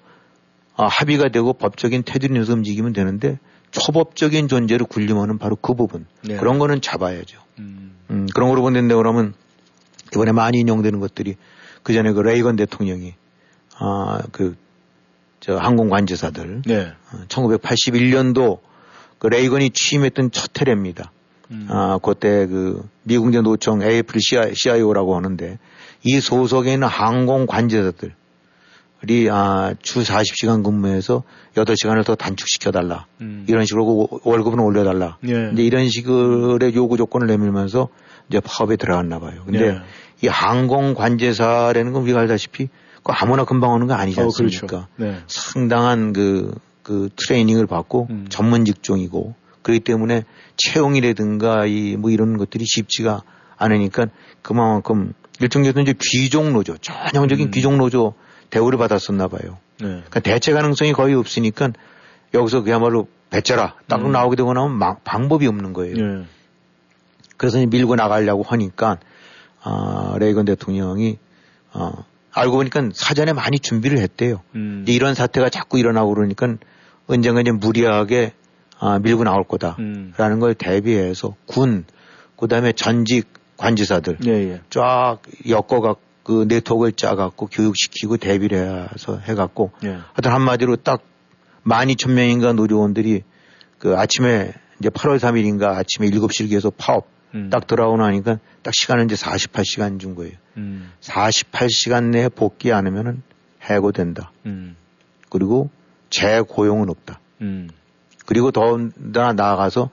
아, 합의가 되고 법적인 테두리에서 움직이면 되는데 초법적인 존재로 굴림하는 바로 그 부분. 예. 그런 거는 잡아야죠. 음. 음, 그런 거로 본다는데 그러면 이번에 많이 인용되는 것들이 그 전에 그 레이건 대통령이 아, 그 저 항공 관제사들 네. 천구백팔십일 년도 그 레이건이 취임했던 첫 해례입니다. 음. 아, 그때 그 미국제 노총 에이에프씨아이오라고 하는데 이 소속에 있는 항공 관제사들이 아, 주 사십 시간 근무해서 여덟 시간을 더 단축시켜달라. 음. 이런 식으로 월급은 올려달라. 예. 이제 이런 식의 요구 조건을 내밀면서 이제 파업에 들어갔나 봐요. 근데 예. 이 항공 관제사라는 건 우리가 알다시피 그 아무나 금방 오는 거 아니지 않습니까? 어, 그렇죠. 네. 상당한 그, 그 트레이닝을 받고 음. 전문 직종이고 그렇기 때문에 채용이라든가 이 뭐 이런 것들이 쉽지가 않으니까 그만큼 일종적인 이제 귀족 노조, 전형적인 음. 귀족 노조 대우를 받았었나 봐요. 네. 그러니까 대체 가능성이 거의 없으니까 여기서 그야말로 배째라 딱 음. 나오게 되고 나면 막 방법이 없는 거예요. 네. 그래서 이제 밀고 나가려고 하니까 아, 레이건 대통령이 어, 알고 보니까 사전에 많이 준비를 했대요. 음. 이런 사태가 자꾸 일어나고 그러니까 언젠가 이제 무리하게 아, 밀고 나올 거다라는 음. 걸 대비해서 군, 그 다음에 전직 관제사들 예, 예. 쫙 엮어갖고 그 네트워크를 짜갖고 교육시키고 대비를 해서 해갖고 예. 하여튼 한마디로 딱 만 이천 명인가 노조원들이 그 아침에 이제 팔월 삼일인가 아침에 일곱 시에서 파업 음. 딱 돌아오나니까 딱 시간은 이제 사십팔 시간 준 거예요. 음. 사십팔 시간 내에 복귀 안 하면은 해고된다. 음. 그리고 재고용은 없다. 음. 그리고 더나 나아가서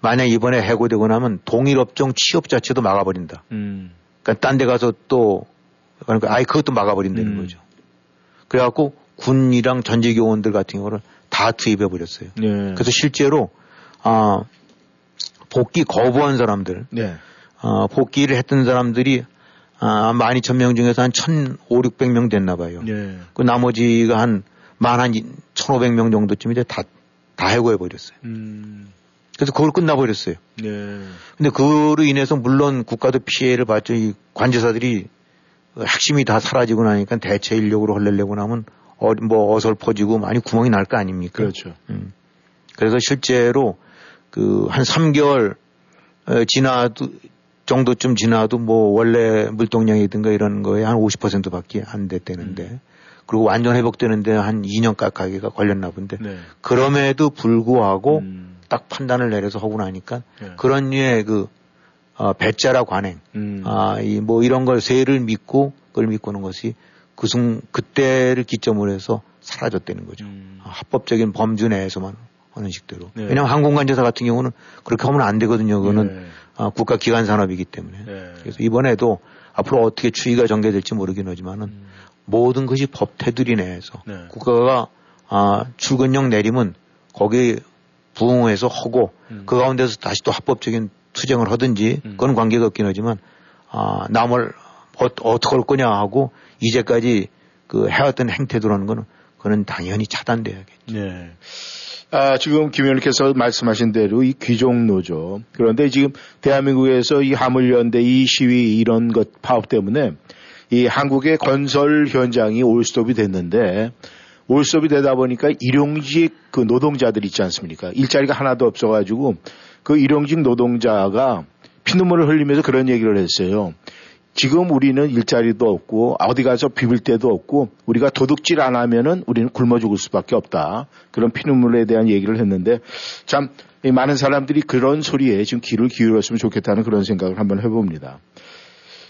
만약 이번에 해고되고 나면 동일 업종 취업 자체도 막아버린다. 음. 그러니까 딴 데 가서 또 그러니까 아예 그것도 막아버린다는 음. 거죠. 그래갖고 군이랑 전직요원들 같은 경우는 다 투입해버렸어요. 네. 그래서 실제로 아, 복귀 거부한 사람들, 네. 어, 복귀를 했던 사람들이 아, 만 이천 명 중에서 한 천오백 명 됐나 봐요. 네. 그 나머지가 한 만 한 천오백 명 정도쯤 이제 다, 다 해고해버렸어요. 음. 그래서 그걸 끝나버렸어요. 네. 근데 그로 인해서 물론 국가도 피해를 봤죠. 이 관제사들이 핵심이 다 사라지고 나니까 대체 인력으로 헐려내고 나면 어, 뭐 어설퍼지고 많이 구멍이 날 거 아닙니까? 그렇죠. 음. 그래서 실제로 그 한 삼 개월 지나도 정도쯤 지나도 뭐 원래 물동량이든가 이런 거에 한 오십 퍼센트 밖에 안 됐다는데 음. 그리고 완전 회복되는데 한 이 년 가까이가 걸렸나 본데 네. 그럼에도 불구하고 음. 딱 판단을 내려서 하고 나니까 네. 그런 류의 그 어, 배짜라 관행, 음. 아, 이, 뭐 이런 걸 세를 믿고 그걸 믿고는 것이 그 순, 그때를 기점으로 해서 사라졌다는 거죠. 음. 아, 합법적인 범주 내에서만 하는 식대로. 네. 왜냐면 항공관제사 같은 경우는 그렇게 하면 안 되거든요. 그거는 네. 아, 국가기관 산업이기 때문에. 네. 그래서 이번에도 앞으로 어떻게 추이가 전개될지 모르긴 하지만은 음. 모든 것이 법 테두리 내에서 네. 국가가 아, 출근령 내림은 거기에 부응해서 하고 음. 그 가운데서 다시 또 합법적인 투쟁을 하든지 그건 관계가 없긴 하지만 아, 남을 어, 어떻게 할 거냐 하고 이제까지 그 해왔던 행태도라는 거는 그건 당연히 차단돼야겠죠. 네. 아, 지금 김 의원님께서 말씀하신 대로 이 귀족노조 그런데 지금 대한민국에서 이 화물연대 이 시위 이런 것 파업 때문에 이 한국의 건설 현장이 올스톱이 됐는데 올스톱이 되다 보니까 일용직 그 노동자들 있지 않습니까? 일자리가 하나도 없어가지고 그 일용직 노동자가 피눈물을 흘리면서 그런 얘기를 했어요. 지금 우리는 일자리도 없고 어디 가서 비빌 데도 없고 우리가 도둑질 안 하면은 우리는 굶어 죽을 수밖에 없다. 그런 피눈물에 대한 얘기를 했는데 참 많은 사람들이 그런 소리에 지금 귀를 기울였으면 좋겠다는 그런 생각을 한번 해봅니다.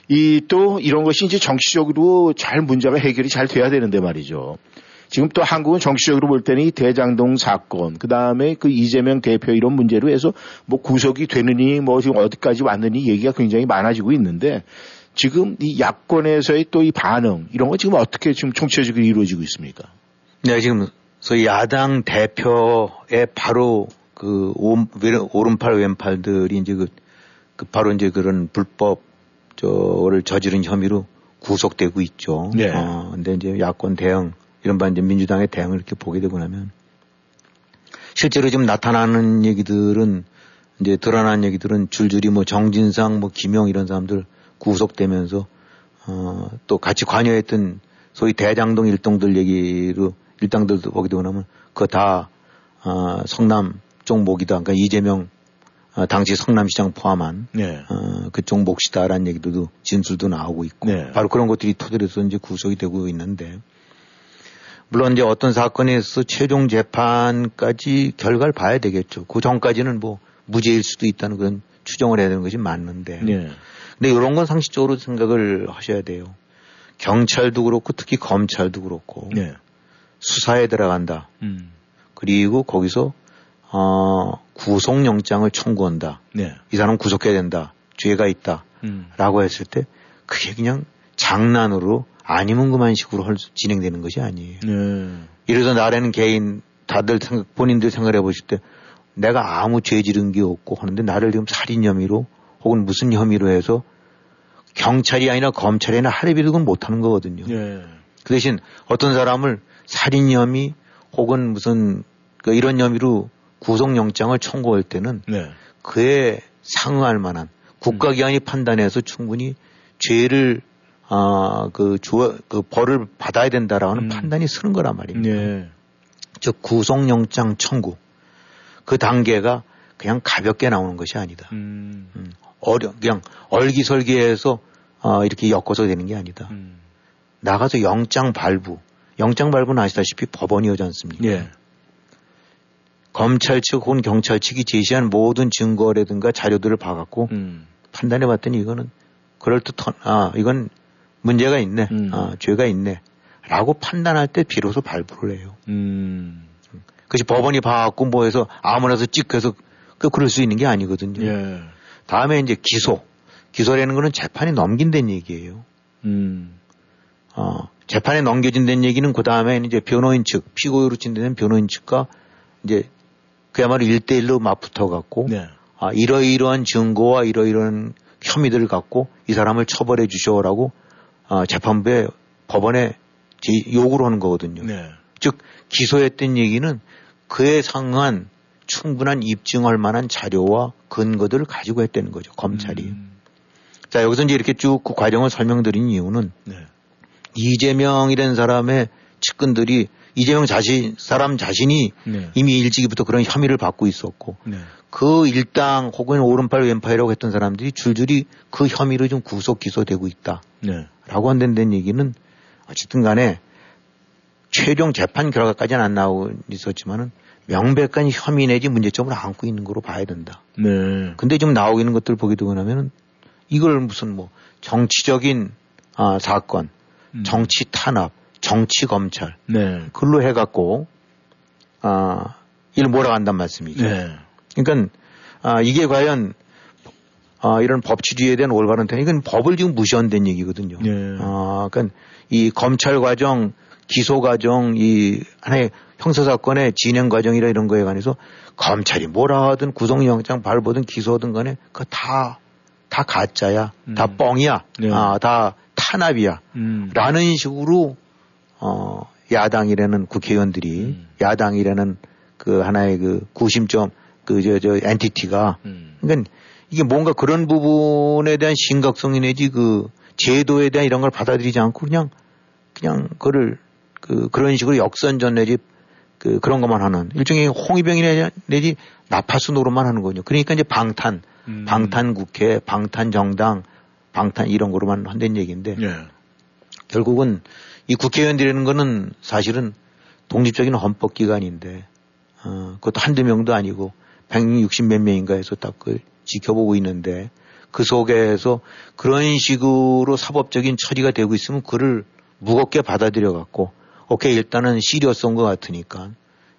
이 또 이런 것이 이제 정치적으로 잘 문제가 해결이 잘 돼야 되는데 말이죠. 지금 또 한국은 정치적으로 볼 때는 이 대장동 사건, 그 다음에 그 이재명 대표 이런 문제로 해서 뭐 구속이 되느니 뭐 지금 어디까지 왔느니 얘기가 굉장히 많아지고 있는데 지금 이 야권에서의 또 이 반응 이런 거 지금 어떻게 지금 총체적으로 이루어지고 있습니까? 네, 지금 소위 야당 대표의 바로 그 오른팔 왼팔들이 이제 그, 그 바로 이제 그런 불법 저를 저지른 혐의로 구속되고 있죠. 네. 어, 근데 이제 야권 대응 이른바 이제 민주당의 대응을 이렇게 보게 되고 나면 실제로 지금 나타나는 얘기들은 이제 드러난 얘기들은 줄줄이 뭐 정진상 뭐 김용 이런 사람들 구속되면서 어 또 같이 관여했던 소위 대장동 일동들 얘기로 일당들도 보게 되고 나면 그거 다 어 성남 쪽 목이다. 그러니까 이재명 어 당시 성남시장 포함한 네. 어 그쪽 몫이다라는 얘기도 진술도 나오고 있고 네. 바로 그런 것들이 토대로서 이제 구속이 되고 있는데. 물론 이제 어떤 사건에서 최종 재판까지 결과를 봐야 되겠죠. 그 전까지는 뭐 무죄일 수도 있다는 그런 추정을 해야 되는 것이 맞는데. 네. 근데 이런 건 상식적으로 생각을 하셔야 돼요. 경찰도 그렇고 특히 검찰도 그렇고 네. 수사에 들어간다. 음. 그리고 거기서 어, 구속영장을 청구한다. 네. 이 사람 구속해야 된다. 죄가 있다. 음. 라고 했을 때 그게 그냥 장난으로 아니면 그만 식으로 진행되는 것이 아니에요. 네. 이래서 나라는 개인 다들 생각, 본인들 생각해 보실 때 내가 아무 죄 지른 게 없고 하는데 나를 지금 살인 혐의로 혹은 무슨 혐의로 해서 경찰이 아니라 검찰이나 할애비도 그건 못하는 거거든요. 네. 그 대신 어떤 사람을 살인 혐의 혹은 무슨 이런 혐의로 구속영장을 청구할 때는 네. 그에 상응할 만한 국가기관이 음. 판단해서 충분히 죄를 아, 그, 주, 그, 벌을 받아야 된다라는 음. 판단이 서는 거란 말입니다. 네. 즉, 구속영장 청구. 그 단계가 그냥 가볍게 나오는 것이 아니다. 음. 음. 어려, 그냥 얼기설기해서 어, 이렇게 엮어서 되는 게 아니다. 음. 나가서 영장 발부. 영장 발부는 아시다시피 법원이 오지 않습니까? 네. 검찰 측 혹은 경찰 측이 제시한 모든 증거라든가 자료들을 봐갖고 음. 판단해봤더니 이거는 그럴듯한, 아, 이건 문제가 있네, 음. 아, 죄가 있네. 라고 판단할 때 비로소 발부를 해요. 음. 그것이 법원이 봐갖고 뭐 해서 아무나서 찍혀서 그럴 수 있는 게 아니거든요. 예. 다음에 이제 기소. 기소라는 거는 재판에 넘긴다는 얘기예요. 음. 어, 재판에 넘겨진다는 얘기는 그 다음에 이제 변호인 측, 피고인으로 친다는 변호인 측과 이제 그야말로 일대일로 맞붙어갖고, 네. 아, 이러이러한 증거와 이러이러한 혐의들을 갖고 이 사람을 처벌해 주시오라고 어, 재판부에 법원에 요구를 하는 거거든요. 네. 즉, 기소했던 얘기는 그에 상응한 충분한 입증할 만한 자료와 근거들을 가지고 했다는 거죠, 검찰이. 음. 자, 여기서 이제 이렇게 쭉 그 과정을 설명드린 이유는 네. 이재명이라는 사람의 측근들이 이재명 자신, 사람 자신이 네. 이미 일찍이부터 그런 혐의를 받고 있었고 네. 그 일당 혹은 오른팔 왼팔이라고 했던 사람들이 줄줄이 그 혐의로 좀 구속 기소되고 있다. 네. 라고 한다는 얘기는 어쨌든 간에 최종 재판 결과까지는 안 나오고 있었지만은 명백한 혐의 내지 문제점을 안고 있는 거로 봐야 된다. 네. 근데 지금 나오고 있는 것들을 보게 되고 나면은 이걸 무슨 뭐 정치적인 아, 사건, 음. 정치 탄압, 정치 검찰, 네. 글로 해갖고 아, 이를 몰아간단 말씀이죠. 네. 그러니까 아, 이게 과연 아, 이런 법치주의에 대한 올바른 태도, 이건 법을 지금 무시한다는 얘기거든요. 네. 아, 그러니까 이 검찰 과정, 기소 과정, 이 하나의 형사사건의 진행 과정이라 이런 거에 관해서 검찰이 뭐라 하든 구속영장 발부든 기소하든 간에 그거 다, 다 가짜야. 음. 다 뻥이야. 네. 아, 다 탄압이야. 음. 라는 식으로, 어, 야당이라는 국회의원들이, 음. 야당이라는 그 하나의 그 구심점, 그, 저, 저, 엔티티가. 음. 그러니까 이게 뭔가 그런 부분에 대한 심각성이 내지 그 제도에 대한 이런 걸 받아들이지 않고 그냥, 그냥 그거를 그, 그런 식으로 역선전 내지 그, 그런 것만 하는 일종의 홍위병이 내지, 내지 나파수 노릇만 하는 거죠. 그러니까 이제 방탄, 음. 방탄 국회, 방탄 정당, 방탄 이런 거로만 한다는 얘기인데 예. 결국은 이 국회의원들이라는 거는 사실은 독립적인 헌법기관인데 어, 그것도 한두 명도 아니고 백육십몇 명인가 해서 딱 그 지켜보고 있는데 그 속에서 그런 식으로 사법적인 처리가 되고 있으면 그를 무겁게 받아들여 갖고 오케이 일단은 시리어스인 것 같으니까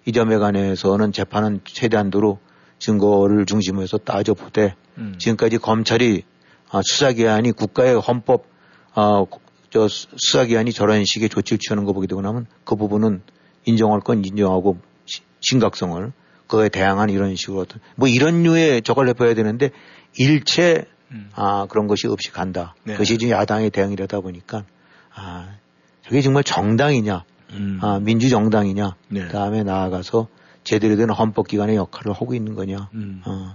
이 점에 관해서는 재판은 최대한도로 증거를 중심으로 해서 따져보되 음. 지금까지 검찰이 수사기관이 국가의 헌법 어, 저 수사기관이 저런 식의 조치를 취하는 거 보게 되고 나면 그 부분은 인정할 건 인정하고 시, 심각성을 그에 대항한 이런 식으로 어떤 뭐 이런 류의 저걸 해봐야 되는데 일체 음. 아, 그런 것이 없이 간다. 네. 그것이 지금 야당의 대응이라다 보니까 아, 저게 정말 정당이냐 음. 아, 민주정당이냐 네. 그다음에 나아가서 제대로 된 헌법기관의 역할을 하고 있는 거냐 음. 어,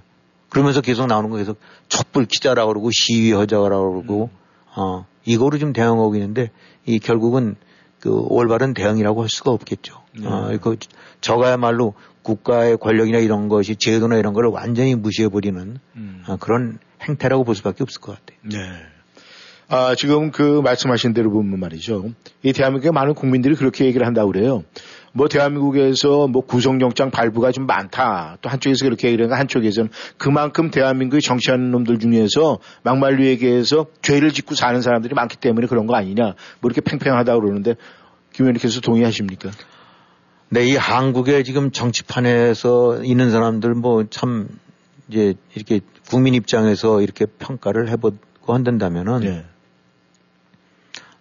그러면서 계속 나오는 거 계속 촛불 기자라고 그러고 시위하자라고 그러고 음. 어, 이거로 좀 대응하고 있는데 이 결국은 그 올바른 대응이라고 할 수가 없겠죠. 네. 어, 그 저가야말로 국가의 권력이나 이런 것이 제도나 이런 걸 완전히 무시해버리는 음. 어, 그런 행태라고 볼 수밖에 없을 것 같아요. 네. 아, 지금 그 말씀하신 대로 보면 말이죠. 이 대한민국의 많은 국민들이 그렇게 얘기를 한다고 그래요. 뭐 대한민국에서 뭐 구속영장 발부가 좀 많다. 또 한쪽에서 그렇게 얘기를 하는데 한쪽에서는 그만큼 대한민국의 정치하는 놈들 중에서 막말로 얘기해서 죄를 짓고 사는 사람들이 많기 때문에 그런 거 아니냐. 뭐 이렇게 팽팽하다고 그러는데 김 의원님께서 동의하십니까? 네, 이 한국의 지금 정치판에서 있는 사람들 뭐 참 이제 이렇게 국민 입장에서 이렇게 평가를 해보고 한다면은 네.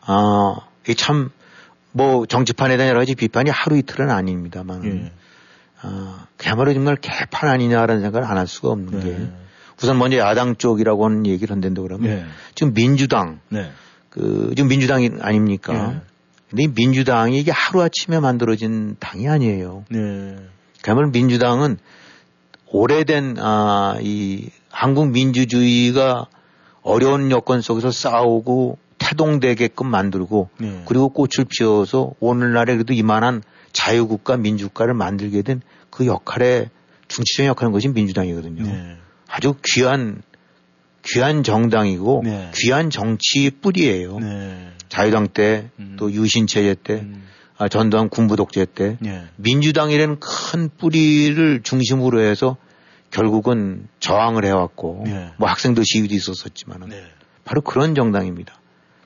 아, 이게 참, 뭐, 정치판에 대한 여러 가지 비판이 하루 이틀은 아닙니다만, 예. 아, 그야말로 정말 개판 아니냐라는 생각을 안 할 수가 없는 예. 게, 우선 먼저 야당 쪽이라고 하는 얘기를 한다는데 그러면, 예. 지금 민주당, 네. 그, 지금 민주당이 아닙니까? 예. 근데 이 민주당이 이게 하루아침에 만들어진 당이 아니에요. 예. 그야말로 민주당은 오래된, 아, 이 한국 민주주의가 어려운 여건 속에서 싸우고, 태동되게끔 만들고 네. 그리고 꽃을 피워서 오늘날에 그래도 이만한 자유국가 민주국가를 만들게 된 그 역할에 중추적인 역할을 한 것이 민주당이거든요. 네. 아주 귀한 귀한 정당이고 네. 귀한 정치 뿌리예요. 네. 자유당 때 또 음. 유신체제 때 음. 전두환 군부 독재 때 예. 민주당이라는 큰 뿌리를 중심으로 해서 결국은 저항을 해왔고 예. 뭐 학생들 시위도 있었었지만은 예. 바로 그런 정당입니다.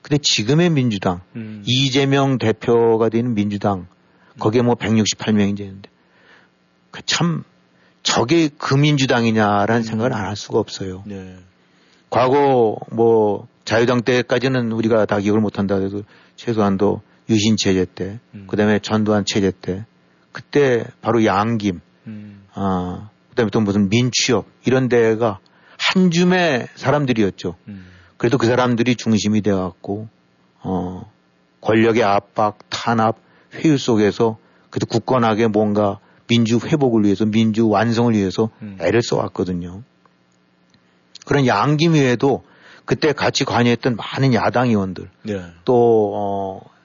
근데 지금의 민주당 음. 이재명 대표가 되는 민주당 거기에 뭐 백육십팔 명이 되는데 참 저게 그 민주당이냐라는 음. 생각을 안 할 수가 없어요. 예. 과거 뭐 자유당 때까지는 우리가 다 기억을 못한다 해도 최소한도 유신 체제 때, 음. 그 다음에 전두환 체제 때, 그때 바로 양김, 음. 어, 그 다음에 또 무슨 민취업, 이런 데가 한 줌의 사람들이었죠. 음. 그래도 그 사람들이 중심이 돼갖고, 어, 권력의 압박, 탄압, 회유 속에서 그래도 굳건하게 뭔가 민주 회복을 위해서, 민주 완성을 위해서 음. 애를 써왔거든요. 그런 양김 외에도 그때 같이 관여했던 많은 야당 의원들, 네. 또, 어,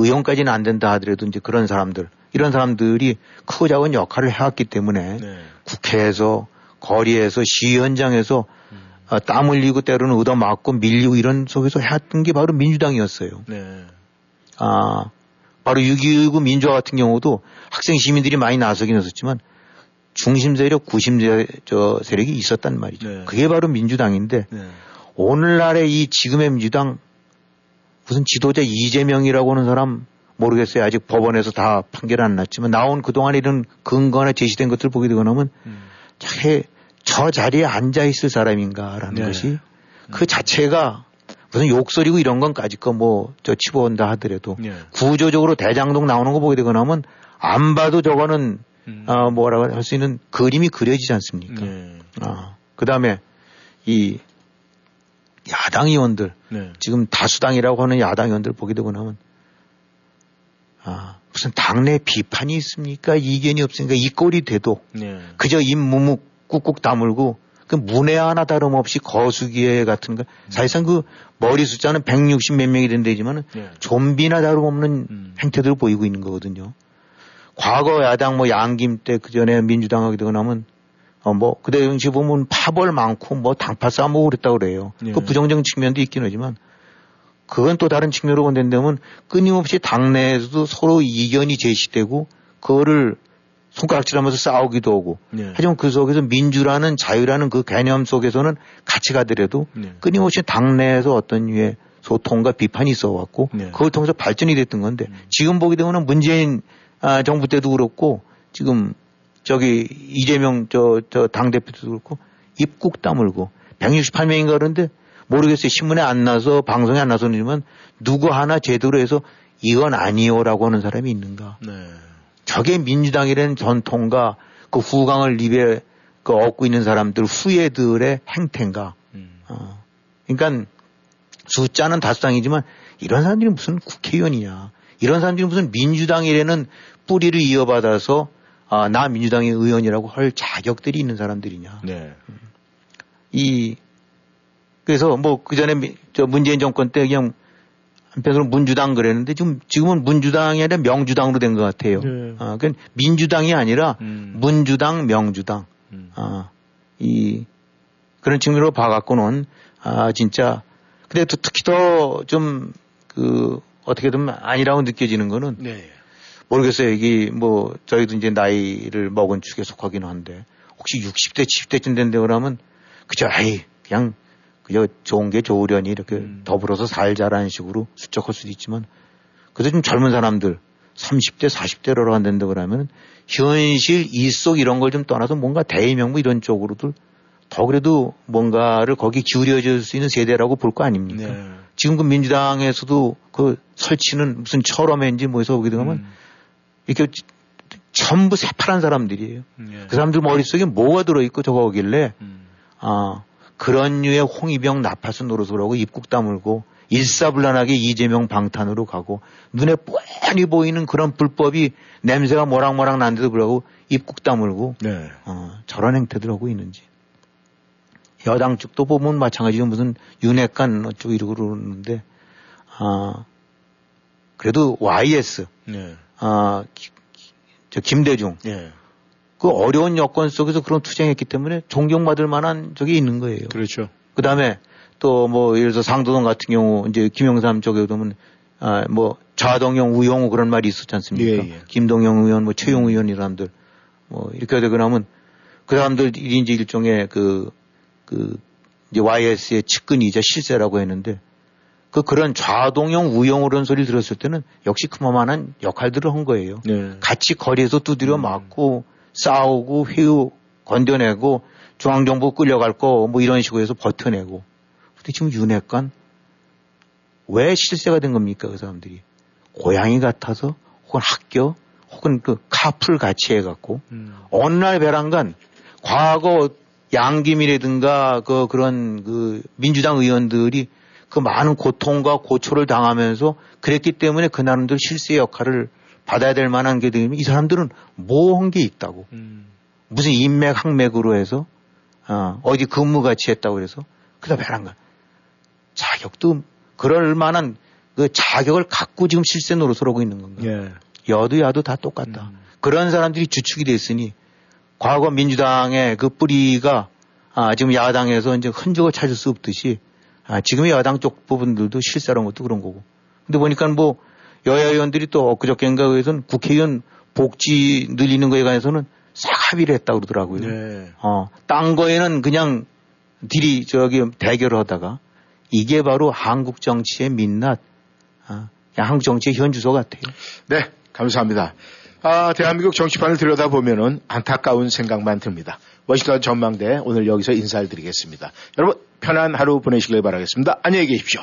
의원까지는 안 된다 하더라도 이제 그런 사람들, 이런 사람들이 크고 작은 역할을 해왔기 때문에 네. 국회에서, 거리에서, 시위 현장에서 음. 어, 땀 흘리고 때로는 얻어맞고 밀리고 이런 속에서 해왔던 게 바로 민주당이었어요. 네. 아, 바로 육이구 민주화 같은 경우도 학생 시민들이 많이 나서긴 했었지만 중심 세력, 구심 저 세력이 있었단 말이죠. 네. 그게 바로 민주당인데 네. 오늘날의 이 지금의 민주당 무슨 지도자 이재명이라고 하는 사람 모르겠어요. 아직 법원에서 다 판결 안 났지만 나온 그동안 이런 근거나 제시된 것들을 보게 되고 나면 음. 저 자리에 앉아있을 사람인가라는 네. 것이 그 자체가 무슨 욕설이고 이런 건 까짓거 뭐 저 치부한다 하더라도 네. 구조적으로 대장동 나오는 거 보게 되고 나면 안 봐도 저거는 음. 어 뭐라고 할 수 있는 그림이 그려지지 않습니까? 네. 어. 그 다음에 이 야당 의원들, 네. 지금 다수당이라고 하는 야당 의원들 보게 되고 나면, 아, 무슨 당내 비판이 있습니까? 이견이 없으니까 이 꼴이 돼도, 네. 그저 입무무 꾹꾹 다물고, 그 문외 하나 다름없이 거수기에 같은 거, 음. 사실상 그 머리 숫자는 백육십 몇 명이 된다지만, 네. 좀비나 다름없는 음. 행태들을 보이고 있는 거거든요. 과거 야당 뭐 양김 때 그 전에 민주당 하게 되고 나면, 어, 뭐, 그때 당시 보면 파벌 많고, 뭐, 당파 싸움하고 그랬다고 그래요. 예. 그 부정적인 측면도 있긴 하지만, 그건 또 다른 측면으로 본다면 끊임없이 당내에서도 서로 이견이 제시되고, 그거를 손가락질 하면서 싸우기도 하고, 예. 하지만 그 속에서 민주라는 자유라는 그 개념 속에서는 같이 가더라도, 예. 끊임없이 당내에서 어떤 유의 소통과 비판이 있어왔고, 예. 그걸 통해서 발전이 됐던 건데, 음. 지금 보게 되면 문재인 아, 정부 때도 그렇고, 지금 저기, 이재명, 저, 저, 당대표도 그렇고, 입 꾹 다물고, 백육십팔 명인가 그러는데, 모르겠어요. 신문에 안 나서, 방송에 안 나서, 그러지만, 누구 하나 제대로 해서, 이건 아니요라고 하는 사람이 있는가. 네. 저게 민주당이라는 전통과, 그 후광을 입에, 그, 얻고 있는 사람들, 후예들의 행태인가. 음. 어. 그러니까, 숫자는 다수당이지만, 이런 사람들이 무슨 국회의원이냐. 이런 사람들이 무슨 민주당이라는 뿌리를 이어받아서, 아, 나 민주당의 의원이라고 할 자격들이 있는 사람들이냐. 네. 이, 그래서 뭐 그 전에 저 문재인 정권 때 그냥 한편으로 민주당 그랬는데 지금, 지금은 문주당이 아니라 명주당으로 된 것 같아요. 네. 아, 그건 민주당이 아니라 음. 문주당, 명주당. 음. 아, 이, 그런 측면으로 봐갖고는 아, 진짜. 근데 또 특히 더 좀 그 어떻게든 아니라고 느껴지는 거는 네. 모르겠어요. 이게 뭐 저희도 이제 나이를 먹은 축에 속하긴 한데 혹시 육십 대, 칠십 대쯤 된다고 하면 그저 에이 그냥 그저 좋은 게 좋으려니 이렇게 음. 더불어서 살자라는 식으로 수척할 수도 있지만 그래도 좀 젊은 사람들 삼십 대, 사십 대로 한다고 하면 현실, 이속 이런 걸 좀 떠나서 뭔가 대의명부 이런 쪽으로도 더 그래도 뭔가를 거기 기울여질 수 있는 세대라고 볼 거 아닙니까? 네. 지금 그 민주당에서도 그 설치는 무슨 철험인지 뭐 해서 보게 되면 음. 이렇게 전부 새파란 사람들이에요. 예. 그 사람들 머릿속에 뭐가 들어있고 저거 오길래, 음. 아, 그런 류의 홍위병 나파수 노릇으로 하고 입국 다물고 일사불란하게 이재명 방탄으로 가고 눈에 뻔히 보이는 그런 불법이 냄새가 모락모락 난데도 불구하고 입국 다물고, 네. 어, 저런 행태들 하고 있는지. 여당 쪽도 보면 마찬가지로 무슨 윤핵관 어쩌고 이러고 그러는데, 아, 그래도 와이에스. 네. 아, 기, 기, 저 김대중. 예. 그 어려운 여건 속에서 그런 투쟁했기 때문에 존경받을 만한 적이 있는 거예요. 그렇죠. 그 다음에 또 뭐 예를 들어서 상도동 같은 경우 이제 김영삼 쪽에 보면 아, 뭐 좌동용, 우용우 그런 말이 있었지 않습니까? 예, 예. 김동영 의원, 뭐 최용 의원 이런 사람들 뭐 이렇게 되고 나면 그 사람들이 이제 일종의 그, 그 이제 와이에스의 측근이자 실세라고 했는데 그 그런 좌동용, 우용우 그런 소리를 들었을 때는 역시 그만한 역할들을 한 거예요. 예. 같이 거리에서 두드려 맞고 음. 싸우고 회유 건져내고 중앙정부 끌려갈 거 뭐 이런 식으로 해서 버텨내고. 근데 지금 윤핵관 왜 실세가 된 겁니까? 그 사람들이 고양이 같아서 혹은 학교 혹은 그 카풀 같이 해갖고 음. 어느 날 베란간 과거 양기미라든가 그 그런 그 민주당 의원들이 그 많은 고통과 고초를 당하면서 그랬기 때문에 그 나름대로 실세의 역할을 받아야 될 만한 게 되면 이 사람들은 뭐 한 게 있다고 음. 무슨 인맥 항맥으로 해서 어, 어디 근무 같이 했다고 해서 그다 베란간 자격도 그럴 만한 그 자격을 갖고 지금 실세 노릇을 하고 있는 건가? 예. 여도 야도 다 똑같다. 음. 그런 사람들이 주축이 됐으니 과거 민주당의 그 뿌리가 아, 지금 야당에서 이제 흔적을 찾을 수 없듯이 아, 지금의 야당 쪽 부분들도 실세라는 것도 그런 거고. 근데 보니까 뭐 여야 의원들이 또 엊그저께인가 의해서는 국회의원 복지 늘리는 거에 관해서는 싹 합의를 했다고 그러더라고요. 예. 어, 딴 거에는 그냥 딜이 저기 대결을 하다가 이게 바로 한국 정치의 민낯, 아, 한국 정치의 현주소 같아요. 네, 감사합니다. 아, 대한민국 정치판을 들여다보면은 안타까운 생각만 듭니다. 워싱턴 전망대 오늘 여기서 인사를 드리겠습니다. 여러분 편한 하루 보내시길 바라겠습니다. 안녕히 계십시오.